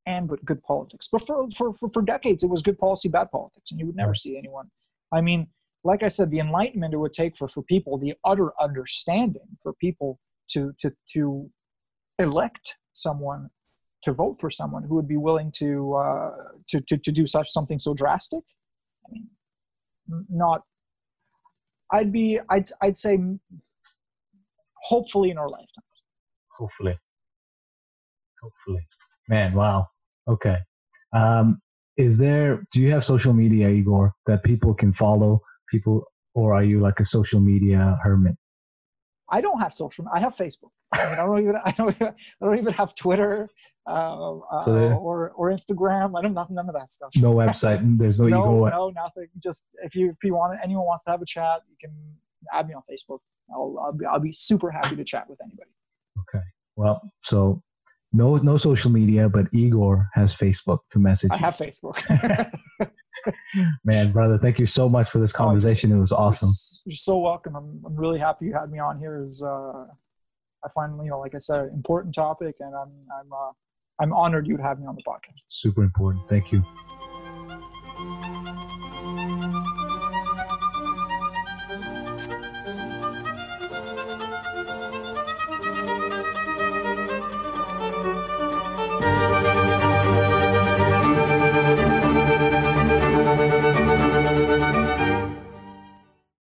and good politics. But for decades, it was good policy, bad politics, and you would never see anyone. I mean, like I said, the enlightenment it would take for people, the utter understanding for people to elect someone, to vote for someone who would be willing to do something so drastic. I mean, I'd say hopefully in our lifetime. Hopefully. Man, wow. Okay. Do you have social media, Igor, that people can follow people, or are you like a social media hermit? I don't have social media. I have Facebook. I mean, I don't even have Twitter. Or Instagram. I don't know, none of that stuff. No website. There's no ego. No, nothing. Just anyone wants to have a chat, you can add me on Facebook. I'll be super happy to chat with anybody. Okay. Well, so no social media, but Igor has Facebook to message. I have Facebook. Man, brother, thank you so much for this conversation. It was awesome. You're so welcome. I'm really happy you had me on here. I find, like I said, important topic, and I'm honored you'd have me on the podcast. Super important. Thank you.